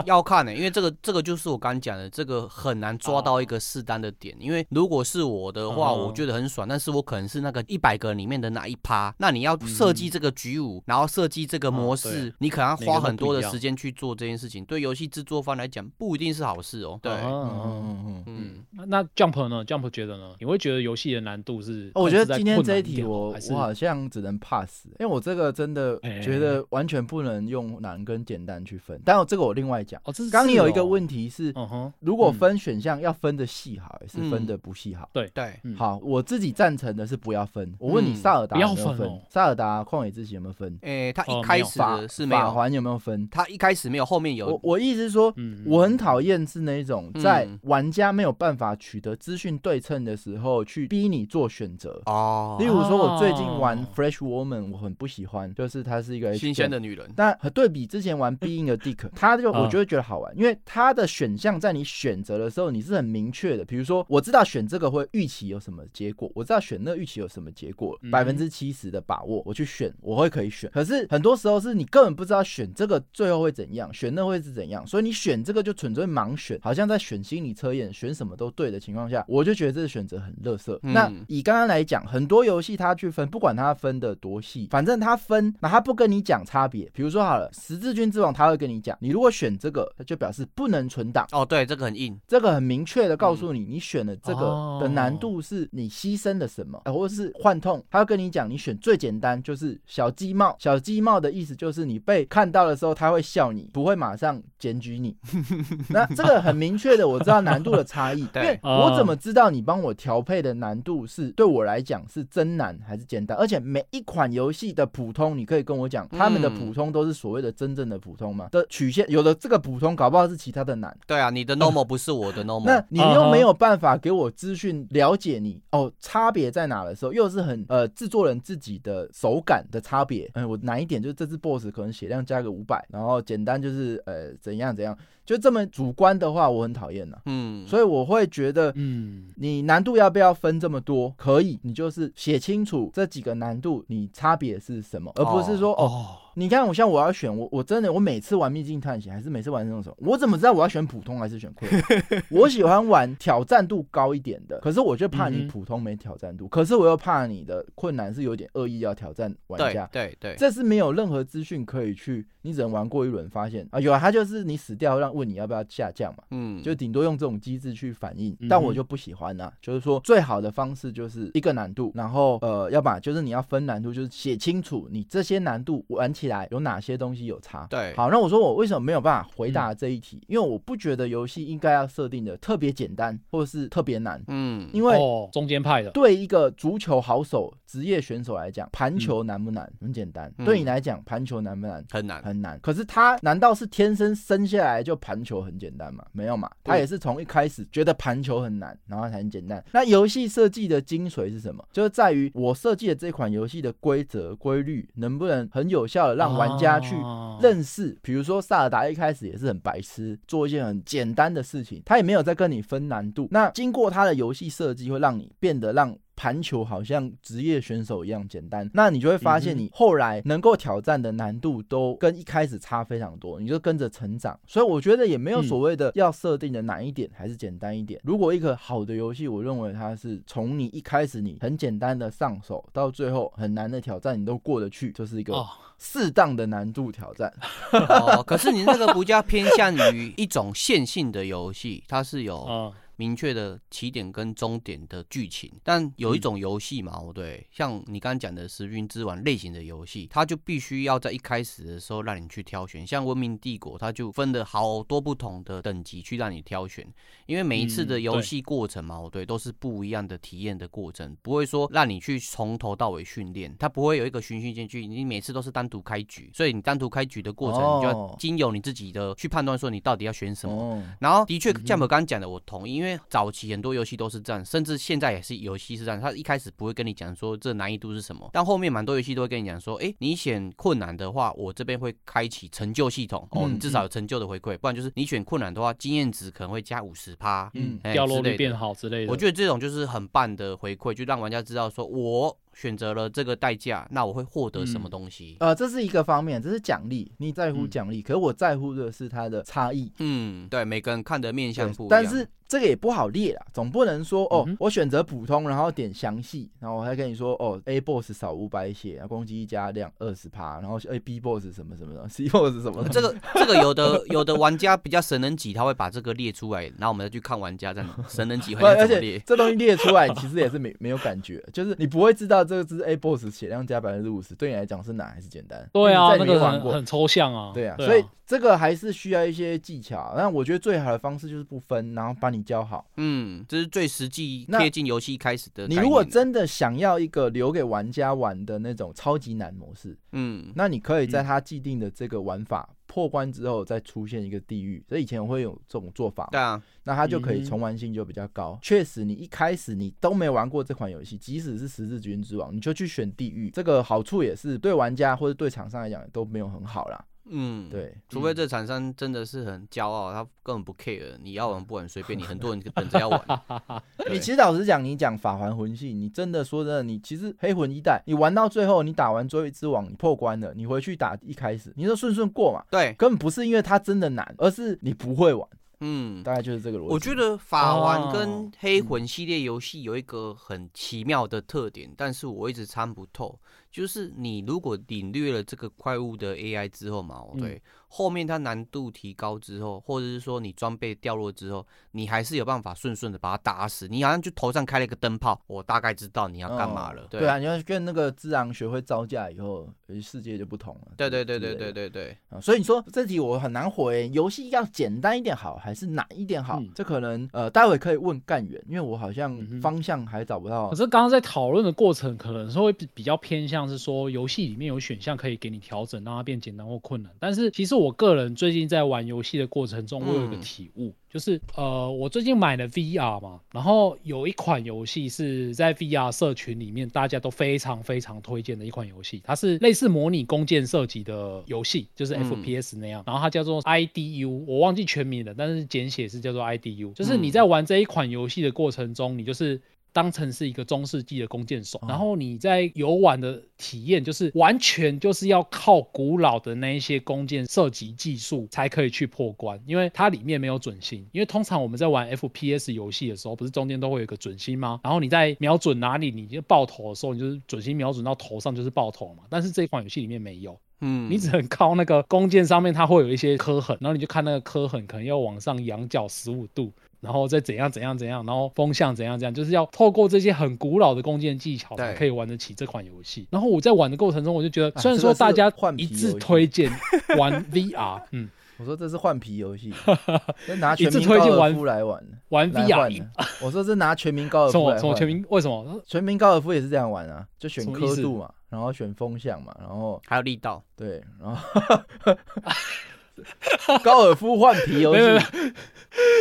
要看欸，因为这个这个就是我刚讲的，这个很难抓到一个适当的点、哦、因为如果是我的话、嗯、我觉得很爽，但是我可能是那个一百个里面的那一趴，那你要设计这个局五、嗯、然后设计这个模式、嗯、你可能花很多的时间去做这件事情，对游戏制作方来讲不一定是好事哦。对，嗯嗯嗯。那 Jump 呢 ？Jump 觉得呢？你会觉得游戏的难度是？我觉得今天这一题我我好像只能 pass， 因为我这个真的觉得完全不能用难跟简单去分。但这个我另外讲。哦，这是。刚你有一个问题是，如果分选项要分的细好，还是分的不细好？对对。好，我自己赞成的是不要分。我问你，萨尔达有没有分？萨尔达旷野之息有没有分？哎，他一开始是没有。法环有没有分？他一开始没有，后面有。我, 我意思是说，嗯、我很讨厌是那种在玩家没有办法取得资讯对称的时候，去逼你做选择。哦，例如说，我最近玩《Fresh Woman》，我很不喜欢，就是她是一个 H 新鲜的女人。但对比之前玩《Being a Dick》，她就我就会觉得好玩，因为她的选项在你选择的时候你是很明确的。比如说，我知道选这个会预期有什么结果，我知道选那预期有什么结果，百分之七十的把握，我去选，我会可以选。可是很多时候是你根本不知道。选这个最后会怎样，选那会是怎样，所以你选这个就纯粹盲选，好像在选心理测验，选什么都对的情况下，我就觉得这个选择很垃圾、嗯、那以刚刚来讲，很多游戏它去分，不管它分的多细，反正它分，那它不跟你讲差别。比如说好了，十字军之王它会跟你讲，你如果选这个就表示不能存档。哦，对，这个很硬，这个很明确的告诉你、嗯、你选了这个的难度是你牺牲了什么、呃、或者是幻痛，它会跟你讲你选最简单就是小鸡帽，小鸡帽的意思就是你被看到的时候他会笑你，不会马上检举你。那这个很明确的我知道难度的差异，因为我怎么知道你帮我调配的难度是对我来讲是真难还是简单？而且每一款游戏的普通，你可以跟我讲他们的普通都是所谓的真正的普通吗？的曲线有的这个普通搞不好是其他的难。对啊，你的 normal 不是我的 normal， 那你又没有办法给我资讯了解你哦差别在哪的时候，又是很呃制作人自己的手感的差别。嗯，我哪一点就是这次 boss 可能血量上加个五百，然后简单就是呃怎样怎样，就这么主观的话我很讨厌了。嗯，所以我会觉得，嗯，你难度要不要分这么多？可以，你就是写清楚这几个难度你差别是什么，而不是说 哦, 哦，你看我像我要选我我真的我每次玩秘境探险还是每次玩那种什么，我怎么知道我要选普通还是选困难？我喜欢玩挑战度高一点的，可是我就怕你普通没挑战度，嗯嗯，可是我又怕你的困难是有点恶意要挑战玩家。对对对，这是没有任何资讯可以去，你只能玩过一轮发现啊，有啊，他就是你死掉让问你要不要下降嘛，嗯，就顶多用这种机制去反应，但我就不喜欢啊，嗯，就是说最好的方式就是一个难度，然后呃，要把就是你要分难度，就是写清楚你这些难度玩起来有哪些东西有差。对，好，那我说我为什么没有办法回答这一题，嗯，因为我不觉得游戏应该要设定的特别简单或是特别难，嗯，因为，哦，中间派的对一个足球好手职业选手来讲，盘球难不难？嗯，很简单，嗯，对你来讲盘球难不难？很难很难，可是他难道是天生生下来就盘球很简单吗？没有嘛，他也是从一开始觉得盘球很难然后才很简单。那游戏设计的精髓是什么？就是在于我设计的这款游戏的规则规律能不能很有效的让玩家去认识，哦，比如说萨尔达一开始也是很白痴做一些很简单的事情，他也没有在跟你分难度，那经过他的游戏设计会让你变得让盘球好像职业选手一样简单，那你就会发现你后来能够挑战的难度都跟一开始差非常多，你就跟着成长。所以我觉得也没有所谓的要设定的难一点还是简单一点，如果一个好的游戏我认为它是从你一开始你很简单的上手到最后很难的挑战你都过得去，就是一个适当的难度挑战。哦，可是你那个不叫偏向于一种线性的游戏，它是有，哦，明确的起点跟终点的剧情，但有一种游戏嘛，嗯，对，像你刚刚讲的时运之王类型的游戏，它就必须要在一开始的时候让你去挑选，像文明帝国它就分了好多不同的等级去让你挑选，因为每一次的游戏过程嘛，嗯，对，都是不一样的体验的过程，不会说让你去从头到尾训练，它不会有一个循序渐进，你每次都是单独开局，所以你单独开局的过程，哦，你就要经由你自己的去判断说你到底要选什么，哦，然后的确像我刚刚讲的我同意，因为早期很多游戏都是这样，甚至现在也是游戏是这样，他一开始不会跟你讲说这难易度是什么，但后面蛮多游戏都会跟你讲说，哎，你选困难的话我这边会开启成就系统哦，你至少有成就的回馈，不然就是你选困难的话经验值可能会加 百分之五十， 嗯，掉落率变好之类的，我觉得这种就是很棒的回馈，就让玩家知道说我选择了这个代价那我会获得什么东西，嗯，呃，这是一个方面，这是奖励，你在乎奖励，嗯，可是我在乎的是它的差异，嗯，对，每个人看的面向不一样，但是这个也不好列啦，总不能说哦，嗯，我选择普通然后点详细，然后我还跟你说哦 A boss 少五百血攻击一加量 百分之二十， 然后 B boss 什么什么 C boss 什么，这个这个有的有的玩家比较神人级他会把这个列出来，然后我们再去看玩家这样神人级会怎么列，这东西列出来其实也是 没, 没有感觉，就是你不会知道这只 A boss 血量加 百分之五十 对你来讲是难还是简单？对啊，那个 很, 很抽象啊。对啊，所以这个还是需要一些技巧。但我觉得最好的方式就是不分，然后把你教好。嗯，这是最实际贴近游戏开始的概念。你如果真的想要一个留给玩家玩的那种超级难模式，嗯，那你可以在他既定的这个玩法，嗯，破关之后再出现一个地狱，所以以前会有这种做法，对啊，那它就可以重玩性就比较高。确实，你一开始你都没玩过这款游戏，即使是十字军之王，你就去选地狱，这个好处也是对玩家或者对厂商来讲都没有很好啦。嗯，对，除非这厂商真的是很骄傲，他根本不 care 你要玩不玩随便你，很多人本着要玩。你其实老实讲，你讲法环魂系，你真的说真的，你其实黑魂一代，你玩到最后，你打完追之王，你破关了，你回去打一开始，你就顺顺过嘛。对，根本不是因为它真的难，而是你不会玩。嗯，大概就是这个逻辑。我觉得法环跟黑魂系列游戏有一个很奇妙的特点，嗯，但是我一直参不透，就是你如果领略了这个怪物的 A I 之后嘛，对，嗯，后面它难度提高之后，或者是说你装备掉落之后，你还是有办法顺顺的把它打死。你好像就头上开了一个灯泡，我大概知道你要干嘛了。哦，对, 对啊，你要跟那个智昂学会招架以后，世界就不同了。对对对对对对对。啊，所以你说这题我很难回，游戏要简单一点好，还是难一点好？嗯，这可能呃，待会可以问干员，因为我好像方向还找不到。嗯，可是刚刚在讨论的过程，可能是会比较偏向像是说游戏里面有选项可以给你调整，让它变简单或困难。但是其实我个人最近在玩游戏的过程中，我有一个体悟，嗯、就是呃，我最近买了 V R 嘛，然后有一款游戏是在 V R 社群里面大家都非常非常推荐的一款游戏，它是类似模拟弓箭射击的游戏，就是 F P S 那样，嗯、然后它叫做 I D U， 我忘记全名了，但是简写是叫做 I D U， 就是你在玩这一款游戏的过程中，你就是当成是一个中世纪的弓箭手，然后你在游玩的体验就是完全就是要靠古老的那一些弓箭射击技术才可以去破关，因为它里面没有准心，因为通常我们在玩 F P S 游戏的时候不是中间都会有一个准心吗？然后你在瞄准哪里，你就爆头的时候你就是准心瞄准到头上就是爆头嘛，但是这一款游戏里面没有，嗯，你只能靠那个弓箭上面它会有一些磕痕，然后你就看那个磕痕可能要往上仰角十五度，然后再怎样怎样怎样，然后风向怎样怎样，就是要透过这些很古老的弓箭技巧才可以玩得起这款游戏。然后我在玩的过程中，我就觉得，虽然说大家一致推荐玩 V R， 嗯，我说这是换皮游戏，拿全民高尔夫来玩，玩 V R， 我说这拿全民高尔夫来玩，什么全民？为什么全民高尔夫也是这样玩啊？就选刻度嘛，然后选风向嘛，然后还有力道，对，然后高尔夫换皮游戏。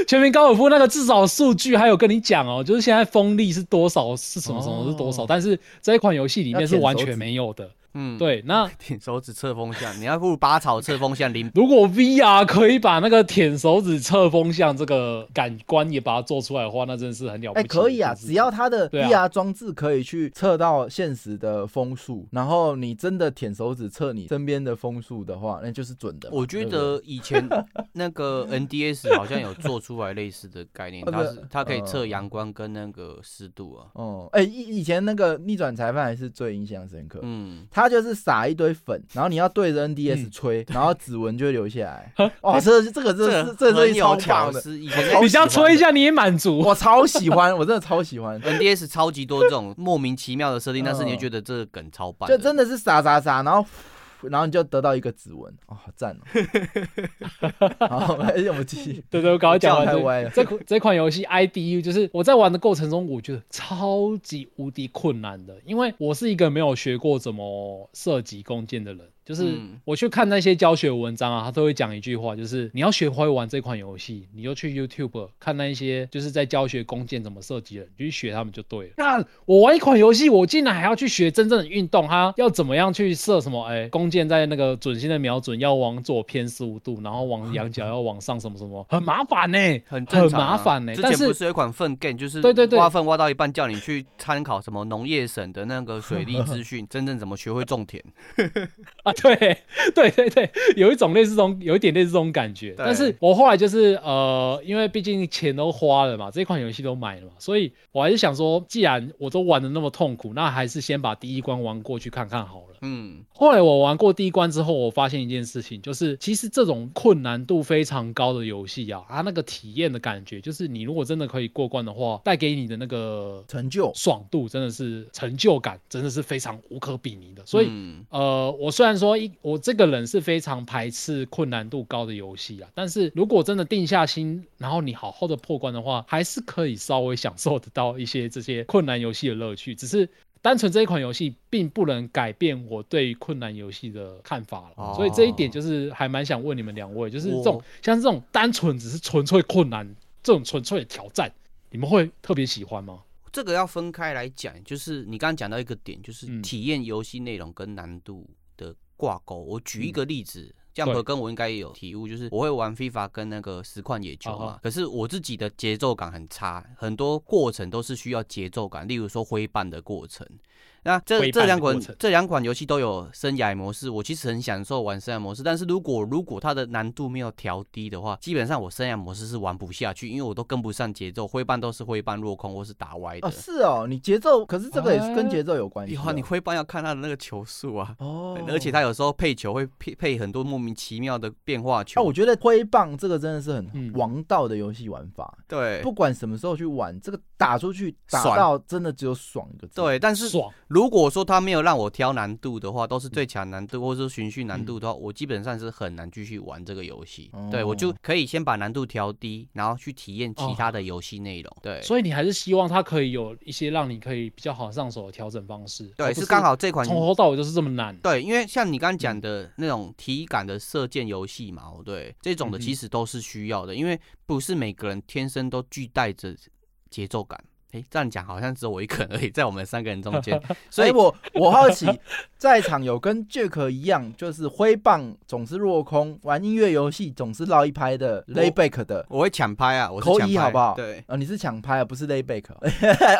全民高尔夫那个至少数据还有跟你讲哦，就是现在风力是多少，是什么什么是多少，哦、但是这一款游戏里面是完全没有的。嗯，对，那舔手指测风向，你要不如拔草测风向零。如果 V R 可以把那个舔手指测风向这个感官也把它做出来的话，那真的是很了不起。哎、欸，可以啊，只要它的 V R 装置可以去测到现实的风速，啊、然后你真的舔手指测你身边的风速的话，那就是准的。我觉得以前那个 N D S 好像有做出来类似的概念，它是它可以测阳光跟那个湿度啊。哦、嗯，哎、欸，以前那个逆转裁判还是最印象深刻。嗯，它就是撒一堆粉，然后你要对着 N D S 吹，嗯、然后指纹就会留下来。哇，这这个这是这是超棒的，你这样吹一下你也满足。我超喜欢，我真的超喜欢。N D S 超级多这种莫名其妙的设定，但是你就觉得这个梗超棒，就真的是撒撒撒，然后。然后你就得到一个指纹，哦，好赞哦！好，来我们继续。对对，我刚刚讲完太歪了。这这款游戏 I D U 就是我在玩的过程中，我觉得超级无敌困难的，因为我是一个没有学过怎么射击弓箭的人。就是我去看那些教学文章啊，他都会讲一句话，就是你要学会玩这款游戏，你就去 YouTube 看那些就是在教学弓箭怎么射击的，你就去学他们就对了。那我玩一款游戏，我竟然还要去学真正的运动，他要怎么样去射什么？哎，弓箭在那个准心的瞄准要往左偏十五度，然后往仰角要往上什么什么，很麻烦呢、欸，很正常、啊，很麻烦呢、欸。之前不是有一款粪 game 就是挖粪挖到一半，叫你去参考什么农业省的那个水利资讯，真正怎么学会种田。对对对对，有一种类似这种，有一点类似这种感觉。但是我后来就是呃，因为毕竟钱都花了嘛，这款游戏都买了嘛，所以我还是想说，既然我都玩的那么痛苦，那还是先把第一关玩过去看看好了。嗯，后来我玩过第一关之后，我发现一件事情，就是其实这种困难度非常高的游戏啊，它那个体验的感觉，就是你如果真的可以过关的话，带给你的那个成就、爽度，真的是成就感，真的是非常无可比拟的。所以、嗯、呃，我虽然说我这个人是非常排斥困难度高的游戏啊，但是如果真的定下心，然后你好好的破关的话，还是可以稍微享受得到一些这些困难游戏的乐趣，只是单纯这一款游戏并不能改变我对困难游戏的看法了，哦、所以这一点就是还蛮想问你们两位，就是这种像这种单纯只是纯粹困难这种纯粹的挑战，你们会特别喜欢吗？这个要分开来讲，就是你刚刚讲到一个点，就是体验游戏内容跟难度的挂钩。我举一个例子。嗯，Jump 跟我应该也有体悟，就是我会玩 FIFA 跟那个实况野球嘛， uh-huh. 可是我自己的节奏感很差，很多过程都是需要节奏感，例如说挥棒的过程。那这这两款这两款游戏都有生涯模式，我其实很享受玩生涯模式，但是如果如果它的难度没有调低的话，基本上我生涯模式是玩不下去，因为我都跟不上节奏，挥棒都是挥棒落空或是打歪的。哦，是哦，你节奏，可是这个也是跟节奏有关系。有、哎、啊，你挥棒要看它的那个球速啊。哦。而且它有时候配球会配配很多莫名其妙的变化球。啊，我觉得挥棒这个真的是很王道的游戏玩法。嗯、对。不管什么时候去玩，这个打出去打到真的只有爽一个字。对，但是爽。如果说他没有让我挑难度的话，都是最强难度或者是循序难度的话，我基本上是很难继续玩这个游戏。哦、对，我就可以先把难度调低，然后去体验其他的游戏内容。哦、对，所以你还是希望它可以有一些让你可以比较好上手的调整方式。对，是刚好这款从头到尾就是这么难。对，因为像你刚刚讲的那种体感的射箭游戏嘛，对，这种的其实都是需要的，嗯、因为不是每个人天生都具带着节奏感。哎，这样讲好像只有我一个人而已，在我们三个人中间，所以我我好奇，在场有跟 Jack 一样，就是挥棒总是落空，玩音乐游戏总是绕一拍的 layback 的，我会抢拍啊，我是抢拍，扣一好不好？对，呃，你是抢拍啊，不是 layback，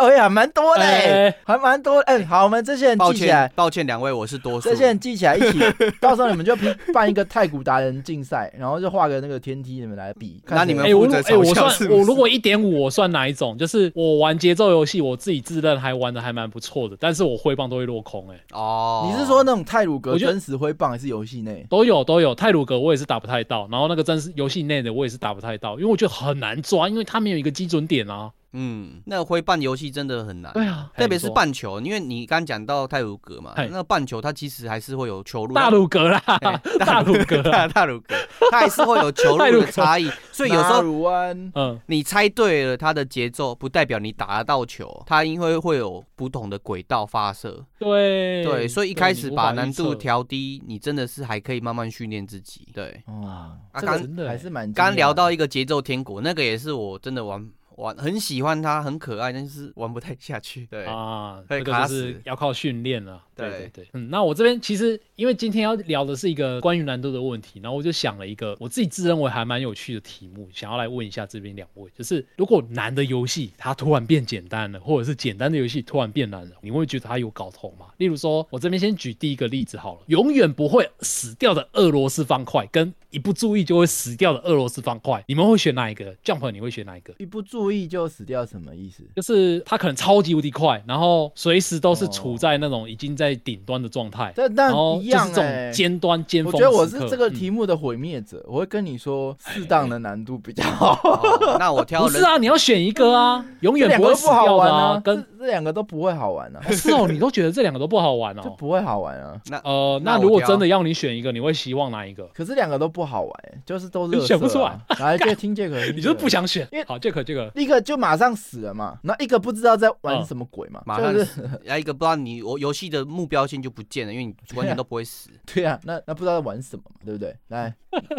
哎呀，蛮多的、欸，还蛮多，哎、欸，好，我们这些人记起来，抱歉两位，我是多数，这些人记起来一起，到时候你们就办一个太鼓达人竞赛，然后就画个那个天梯，你们来比，那你们负责嘲笑是不是？我如果 一点五 我算哪一种？就是我玩节奏游戏我自己自认还玩的还蛮不错的，但是我挥棒都会落空哎、欸。哦、oh ，你是说那种太鲁阁真实挥棒还是游戏内都有都有？太鲁阁我也是打不太到，然后那个真实游戏内的我也是打不太到，因为我觉得很难抓，因为它没有一个基准点啊。嗯，那挥棒游戏真的很难，对啊，特别是棒球，因为你刚讲到太鲁阁嘛，那棒球它其实还是会有球路，大鲁阁啦，大鲁阁，大鲁阁，它还是会有球路的差异，所以有时候，嗯，你猜对了它的节奏，不代表你打得到球，它因为会有不同的轨道发射，对对，所以一开始把难度调低，你真的是还可以慢慢训练自己，对，哇，真的还是蛮，刚聊到一个节奏天国，那个也是我真的玩。玩很喜欢它，很可爱，但是玩不太下去。对啊，这个就是要靠训练了。对对对，嗯，那我这边其实因为今天要聊的是一个关于难度的问题，然后我就想了一个我自己自认为还蛮有趣的题目，想要来问一下这边两位，就是如果难的游戏它突然变简单了，或者是简单的游戏突然变难了，你会觉得它有搞头吗？例如说，我这边先举第一个例子好了，永远不会死掉的俄罗斯方块跟一不注意就会死掉的俄罗斯方块，你们会选哪一个 ？Jump， 你会选哪一个？一不注意就死掉什么意思？就是它可能超级无敌快，然后随时都是处在那种已经在顶端的状态。这但一样哎、欸，这种尖端尖峰时刻。我觉得我是这个题目的毁灭者，嗯、我会跟你说适当的难度比较好。哦、那我挑不是啊，你要选一个啊，永远不会死掉的啊，跟这两个都不会好玩啊。哦是哦，你都觉得这两个都不好玩哦？就不会好玩啊。那呃那，那如果真的要你选一个，你会希望哪一个？可是两个都不。不好玩、欸，就是都是、啊、选不出来。来，就听这个，你就是不想选，因为好这个这个，一个就马上死了嘛，那一个不知道在玩什么鬼嘛，嗯就是、马上死，然后一个不知道你我游戏的目标性就不见了，因为你完全都不会死。对啊，那那不知道在玩什么嘛，对不对？来，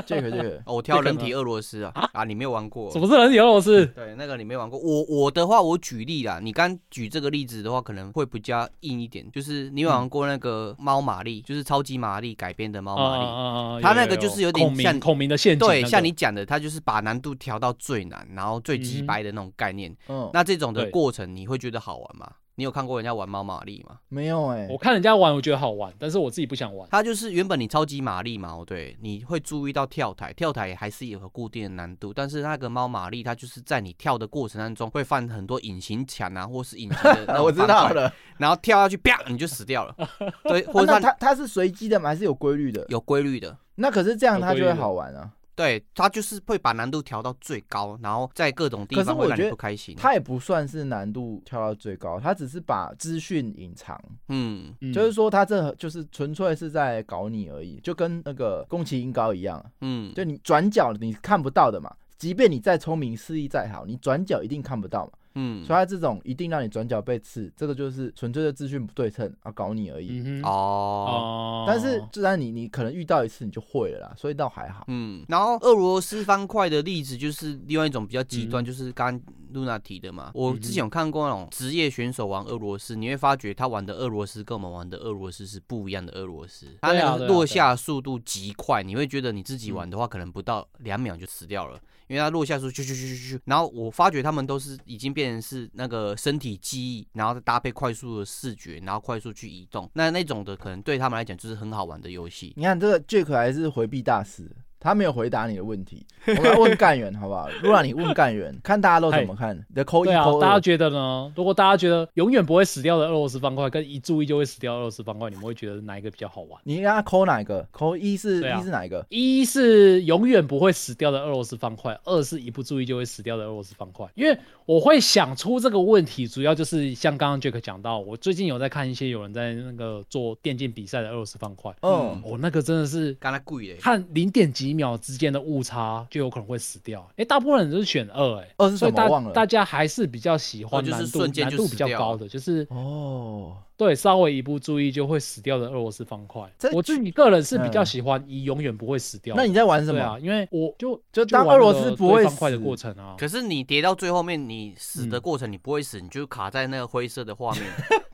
这个这个，哦，我挑人体俄罗斯啊啊，你没有玩过？什么是人体俄罗斯？对，那个你没玩过。我我的话，我举例啦，你刚举这个例子的话，可能会比较硬一点，就是你有玩过那个猫玛丽，就是超级玛丽改编的猫玛丽，啊、它那个就是有点。像孔明的陷阱、那個，对，像你讲的，他就是把难度调到最难，然后最直白的那种概念。嗯，那这种的过程，你会觉得好玩吗？你有看过人家玩猫玛丽吗？没有哎、欸，我看人家玩，我觉得好玩，但是我自己不想玩。它就是原本你超级玛丽嘛，对，你会注意到跳台，跳台还是有个固定的难度，但是那个猫玛丽它就是在你跳的过程当中会犯很多隐形墙啊，或是隐形的那我知道了，然后跳下去啪你就死掉了。对，或者它、啊、它, 它是随机的吗？还是有规律的？有规律的。那可是这样它就会好玩啊。对，他就是会把难度调到最高，然后在各种地方会让你不开心。他也不算是难度调到最高，他只是把资讯隐藏。嗯，就是说他这就是纯粹是在搞你而已，就跟那个宫崎英高一样。嗯，就你转角你看不到的嘛，即便你再聪明，视力再好，你转角一定看不到嘛。嗯，所以他这种一定让你转角被刺，这个就是纯粹的资讯不对称啊，搞你而已。嗯、哦，但是就算你你可能遇到一次你就会了啦，所以倒还好。嗯，然后俄罗斯方块的例子就是另外一种比较极端，嗯、就是刚刚 Luna 提的嘛。我之前有看过那种职业选手玩俄罗斯，你会发觉他玩的俄罗斯跟我们玩的俄罗斯是不一样的俄罗斯，他那个落下速度极快，你会觉得你自己玩的话可能不到两秒就死掉了。因为他落下去，去去去去去，然后我发觉他们都是已经变成是那个身体记忆，然后再搭配快速的视觉，然后快速去移动。那那种的可能对他们来讲就是很好玩的游戏。你看这个 Jack 还是回避大师。他没有回答你的问题。我们来问干员好不好？如果你问干员，看大家都怎么看。你的扣一扣二，大家觉得呢？如果大家觉得永远不会死掉的俄罗斯方块跟一注意就会死掉的俄罗斯方块，你们会觉得哪一个比较好玩？你让他扣哪一个？扣一是一、啊、是哪一个？一是永远不会死掉的俄罗斯方块，二是一不注意就会死掉的俄罗斯方块。因为我会想出这个问题，主要就是像刚刚 Jack 讲到，我最近有在看一些有人在那个做电竞比赛的俄罗斯方块。嗯，我、哦、那个真的是刚才贵嘞，看零点几秒之间的误差就有可能会死掉。哎、欸，大部分人都是选二，哎，二是什么忘了？大家还是比较喜欢难度、哦就是、难度比较高的，就是哦。对，稍微一不注意就会死掉的俄罗斯方块，我自己个人是比较喜欢以永远不会死掉的。那你在玩什么？对啊，因为我就就当俄罗斯不会死方块的过程啊。可是你跌到最后面，你死的过程你不会死，嗯、你就卡在那个灰色的画面，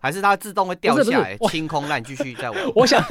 还是它自动会掉下来清空，让你继续再玩？我想，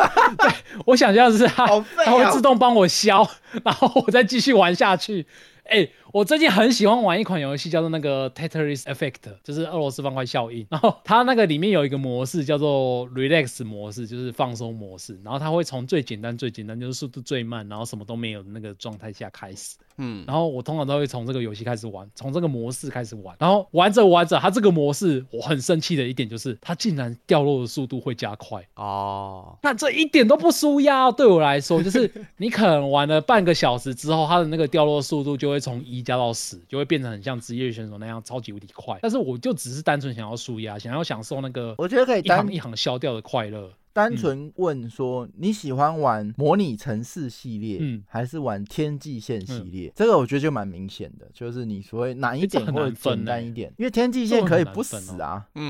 我想象是它，好废啊、它会自动帮我消，然后我再继续玩下去。哎、欸，我最近很喜欢玩一款游戏，叫做那个 Tetris Effect， 就是俄罗斯方块效应。然后它那个里面有一个模式叫做 Relax 模式，就是放松模式。然后它会从最简单、最简单，就是速度最慢，然后什么都没有的那个状态下开始。嗯，然后我通常都会从这个游戏开始玩，从这个模式开始玩。然后玩着玩着，它这个模式我很生气的一点就是，它竟然掉落的速度会加快。哦，但这一点都不舒压，对我来说，就是你可能玩了半个小时之后，它的那个掉落速度就会。从一加到十，就会变成很像职业选手那样超级无敌快。但是我就只是单纯想要舒压，想要享受那个我觉得可以一行一行消掉的快乐。单纯问说、嗯、你喜欢玩模拟城市系列、嗯、还是玩天际线系列、嗯、这个我觉得就蛮明显的，就是你所谓难一点或者简单一点、欸欸、因为天际线可以不死啊、哦、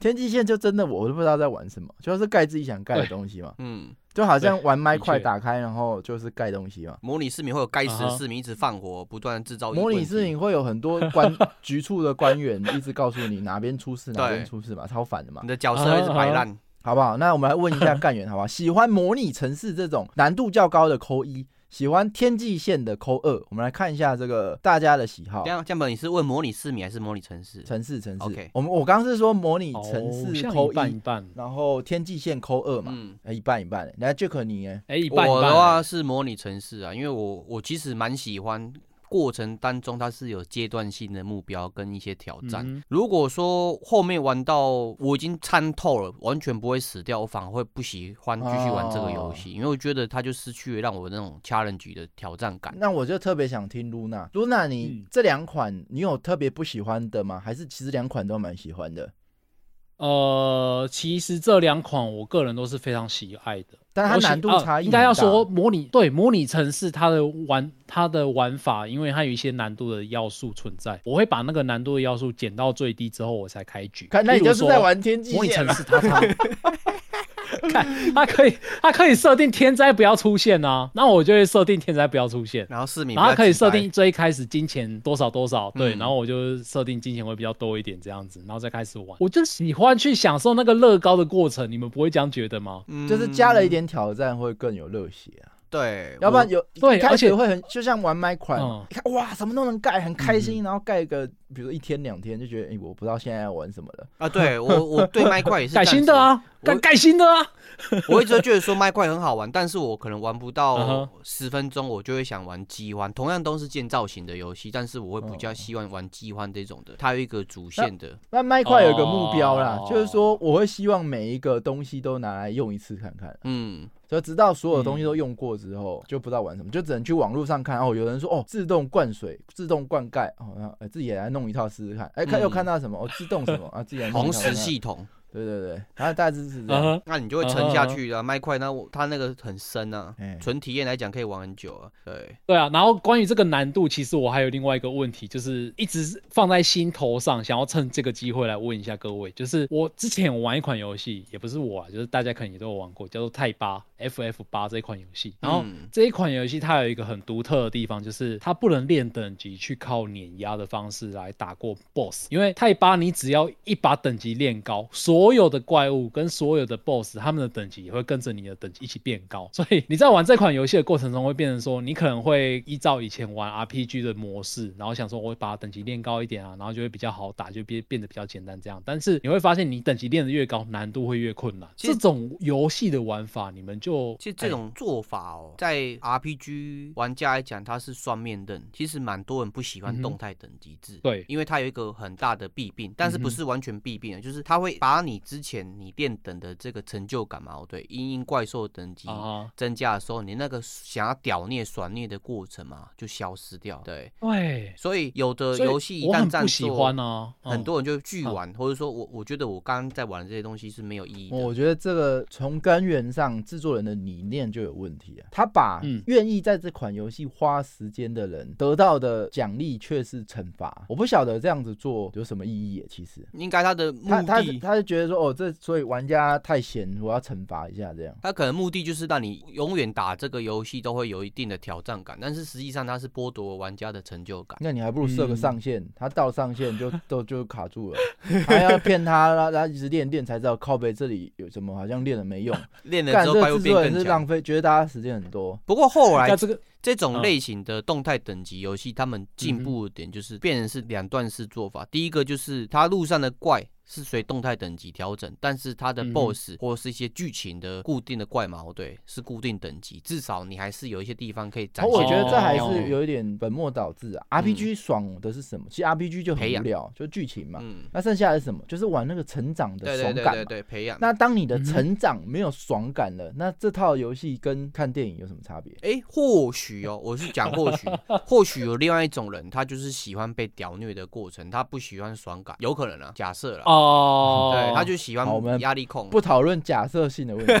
天际线就真的我都不知道在玩什么，就是盖自己想盖的东西嘛。嗯，就好像玩麦块打开然后就是盖东西嘛。模拟市民会有该死的市民一直放火、uh-huh. 不断制造，模拟市民会有很多官局处的官员一直告诉你哪边出事哪边出事嘛，超烦的嘛，你的角色一直摆烂、uh-huh. 好不好？那我们来问一下干员好不好？喜欢模拟城市这种难度较高的扣一，喜欢天际线的扣二，我们来看一下这个大家的喜好。这样，江本，你是问模拟市民还是模拟城市？城市，城市。Okay. 我们我刚刚是说模拟城市扣一、oh, ，然后天际线扣二嘛、嗯欸，一半一半。来 ，Jack 你哎、欸，一半一半。我的话是模拟城市啊，因为我我其实蛮喜欢。过程当中它是有阶段性的目标跟一些挑战、嗯、如果说后面玩到我已经参透了完全不会死掉，我反而会不喜欢继续玩这个游戏、哦、因为我觉得它就失去了让我那种 challenge 的挑战感。那我就特别想听 Luna Luna 你这两款你有特别不喜欢的吗？还是其实两款都蛮喜欢的？呃，其实这两款我个人都是非常喜爱的，但它难度差异、呃、应该要说模拟对模拟城市它的玩它的玩法，因为它有一些难度的要素存在，我会把那个难度的要素减到最低之后我才开局。看，那你就是在玩天际线模拟城市它差看它可以它可以设定天灾不要出现啊，那我就会设定天灾不要出现，然后市民，然后它可以设定最开始金钱多少多少、嗯、对，然后我就设定金钱会比较多一点这样子，然后再开始玩。我就喜欢去享受那个乐高的过程，你们不会这样觉得吗？嗯，就是加了一点挑战会更有热血啊。对，要不然有对，而且会很就像玩麦块、嗯，你看哇，什么都能盖，很开心，嗯、然后盖个比如说一天两天就觉得，哎、欸，我不知道现在要玩什么了啊。对我，我对麦块也是改新的啊，盖盖新的啊。我一直觉得说麦块很好玩，但是我可能玩不到十分钟，我就会想玩饥荒。同样都是建造型的游戏，但是我会比较希望玩饥荒这种的，它有一个主线的。那, 那麦块有一个目标啦、哦，就是说我会希望每一个东西都拿来用一次看看。嗯。就直到所有东西都用过之后、嗯、就不知道玩什么，就只能去网络上看。哦，有人说哦自动灌水自动灌溉、哦欸、自己也来弄一套试试看。哎、欸嗯、又看到什么哦自动什么啊自己来弄一套试试看。同时系统。对对对，它大致是这样。Uh-huh. 那你就会沉下去了、啊，麦、uh-huh. 块那它那个很深啊，纯、uh-huh. 体验来讲可以玩很久啊。对对啊，然后关于这个难度，其实我还有另外一个问题，就是一直放在心头上，想要趁这个机会来问一下各位，就是我之前我玩一款游戏，也不是我啊，就是大家可能也都有玩过，叫做泰八 F F 八这一款游戏。然后这一款游戏它有一个很独特的地方，就是它不能练等级去靠碾压的方式来打过 boss， 因为泰八你只要一把等级练高，所所有的怪物跟所有的 boss 他们的等级也会跟着你的等级一起变高，所以你在玩这款游戏的过程中会变成说，你可能会依照以前玩 R P G 的模式，然后想说我会把等级练高一点啊，然后就会比较好打，就变变得比较简单这样，但是你会发现你等级练得越高难度会越困难。这种游戏的玩法你们就其实这种做法哦，在 R P G 玩家来讲它是双面刃，其实蛮多人不喜欢动态等级制、嗯、对，因为它有一个很大的弊病，但是不是完全弊病、嗯、就是它会把你之前你练等的这个成就感嘛，对，因应怪兽等级增加的时候、uh-huh. 你那个想要屌虐爽虐的过程嘛就消失掉，对对，所以有的游戏一旦战术、啊、很多人就拒玩、嗯、或者说我我觉得我刚刚在玩的这些东西是没有意义的。我觉得这个从根源上制作人的理念就有问题啊，他把愿意在这款游戏花时间的人得到的奖励却是惩罚，我不晓得这样子做有什么意义。其实应该他的目的 他, 他, 他就觉得说哦，这所以玩家太闲我要惩罚一下这样，他可能目的就是让你永远打这个游戏都会有一定的挑战感，但是实际上他是剥夺玩家的成就感。那你还不如设个上限、嗯、他到上限就都就卡住了还要骗他，他一直练练才知道靠北这里有什么好像练了没用练了之后怪物变更强，这个制作人是浪费，觉得大家时间很多。不过后来这个这种类型的动态等级游戏他们进步的点就是变成是两段式做法、嗯、第一个就是他路上的怪是随动态等级调整，但是它的 boss 或是一些剧情的固定的怪矛对是固定等级，至少你还是有一些地方可以展现。我觉得这还是有一点本末倒置啊、嗯、R P G 爽的是什么？其实 R P G 就很无聊，就剧情嘛、嗯、那剩下的是什么？就是玩那个成长的爽感嘛，对对对对对，培养。那当你的成长没有爽感了、嗯、那这套游戏跟看电影有什么差别？哎，或许哦，我是讲或许或许有另外一种人，他就是喜欢被屌虐的过程，他不喜欢爽感，有可能啊，假设啦哦、oh, ，对，他就喜欢压力控。不讨论假设性的问题，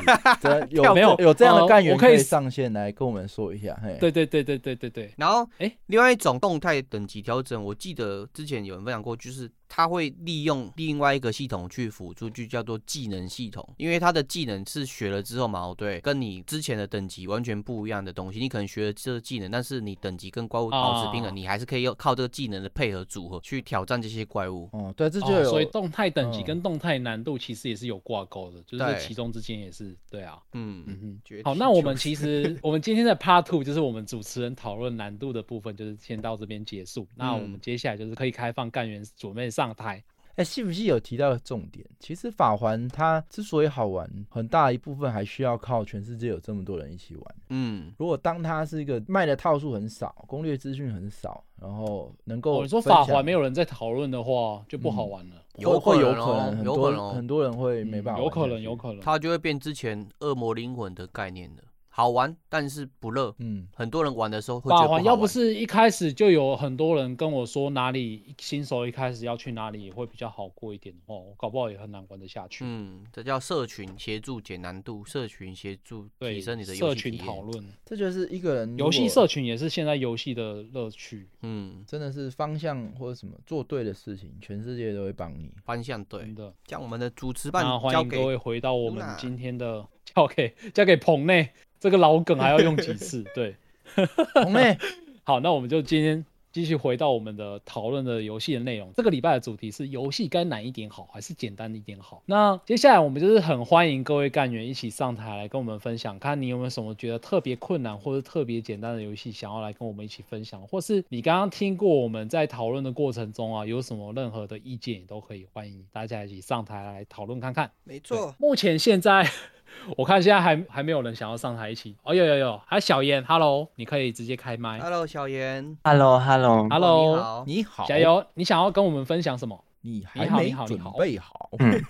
有没有有这样的干员可以上线来跟我们说一下？对对对对对对对。然后，哎、欸，另外一种动态等级调整，我记得之前有人分享过，就是。他会利用另外一个系统去辅助，就叫做技能系统，因为他的技能是学了之后嘛，对，跟你之前的等级完全不一样的东西。你可能学了这个技能，但是你等级跟怪物保持平衡，哦、你还是可以靠这个技能的配合组合去挑战这些怪物。哦，对，这就有、哦、所以动态等级跟动态难度其实也是有挂钩的，就是其中之间也是对啊，嗯嗯嗯。好，那我们其实我们今天的 Part 二 就是我们主持人讨论难度的部分，就是先到这边结束。嗯、那我们接下来就是可以开放干员准备上。上台哎、欸，是不是有提到的重点？其实法环它之所以好玩，很大一部分还需要靠全世界有这么多人一起玩。嗯，如果当它是一个卖的套数很少，攻略资讯很少，然后能够、哦、你说法环没有人在讨论的话，就不好玩了。嗯有可能、哦，有可能、哦，很多人会没办法玩、嗯。有可能，有可能，它就会变之前恶魔灵魂的概念了。好玩，但是不热。嗯，很多人玩的时候会觉得不好玩。要不是一开始就有很多人跟我说哪里新手一开始要去哪里会比较好过一点的话，我搞不好也很难玩得下去。嗯，这叫社群协助解难度，社群协助提升你的游戏体验。社群讨论，这就是一个人游戏社群也是现在游戏的乐趣。嗯，真的是方向或者什么做对的事情，全世界都会帮你。方向对，真的。像我们的主持办，那欢迎各位回到我们今天的交给交给棚内。这个老梗还要用几次？对，好，那我们就今天继续回到我们的讨论的游戏的内容。这个礼拜的主题是游戏该难一点好，还是简单一点好？那接下来我们就是很欢迎各位干员一起上台来跟我们分享，看你有没有什么觉得特别困难或者特别简单的游戏想要来跟我们一起分享，或是你刚刚听过我们在讨论的过程中啊，有什么任何的意见也都可以，欢迎大家一起上台来讨论看看。没错，目前现在。我看现在 还, 还没有人想要上台一起哦，有有有，还有小妍 ，Hello， 你可以直接开麦 ，Hello 小妍 ，Hello Hello Hello， 你好，你好，加油！你想要跟我们分享什么？你还没准备好？嗯，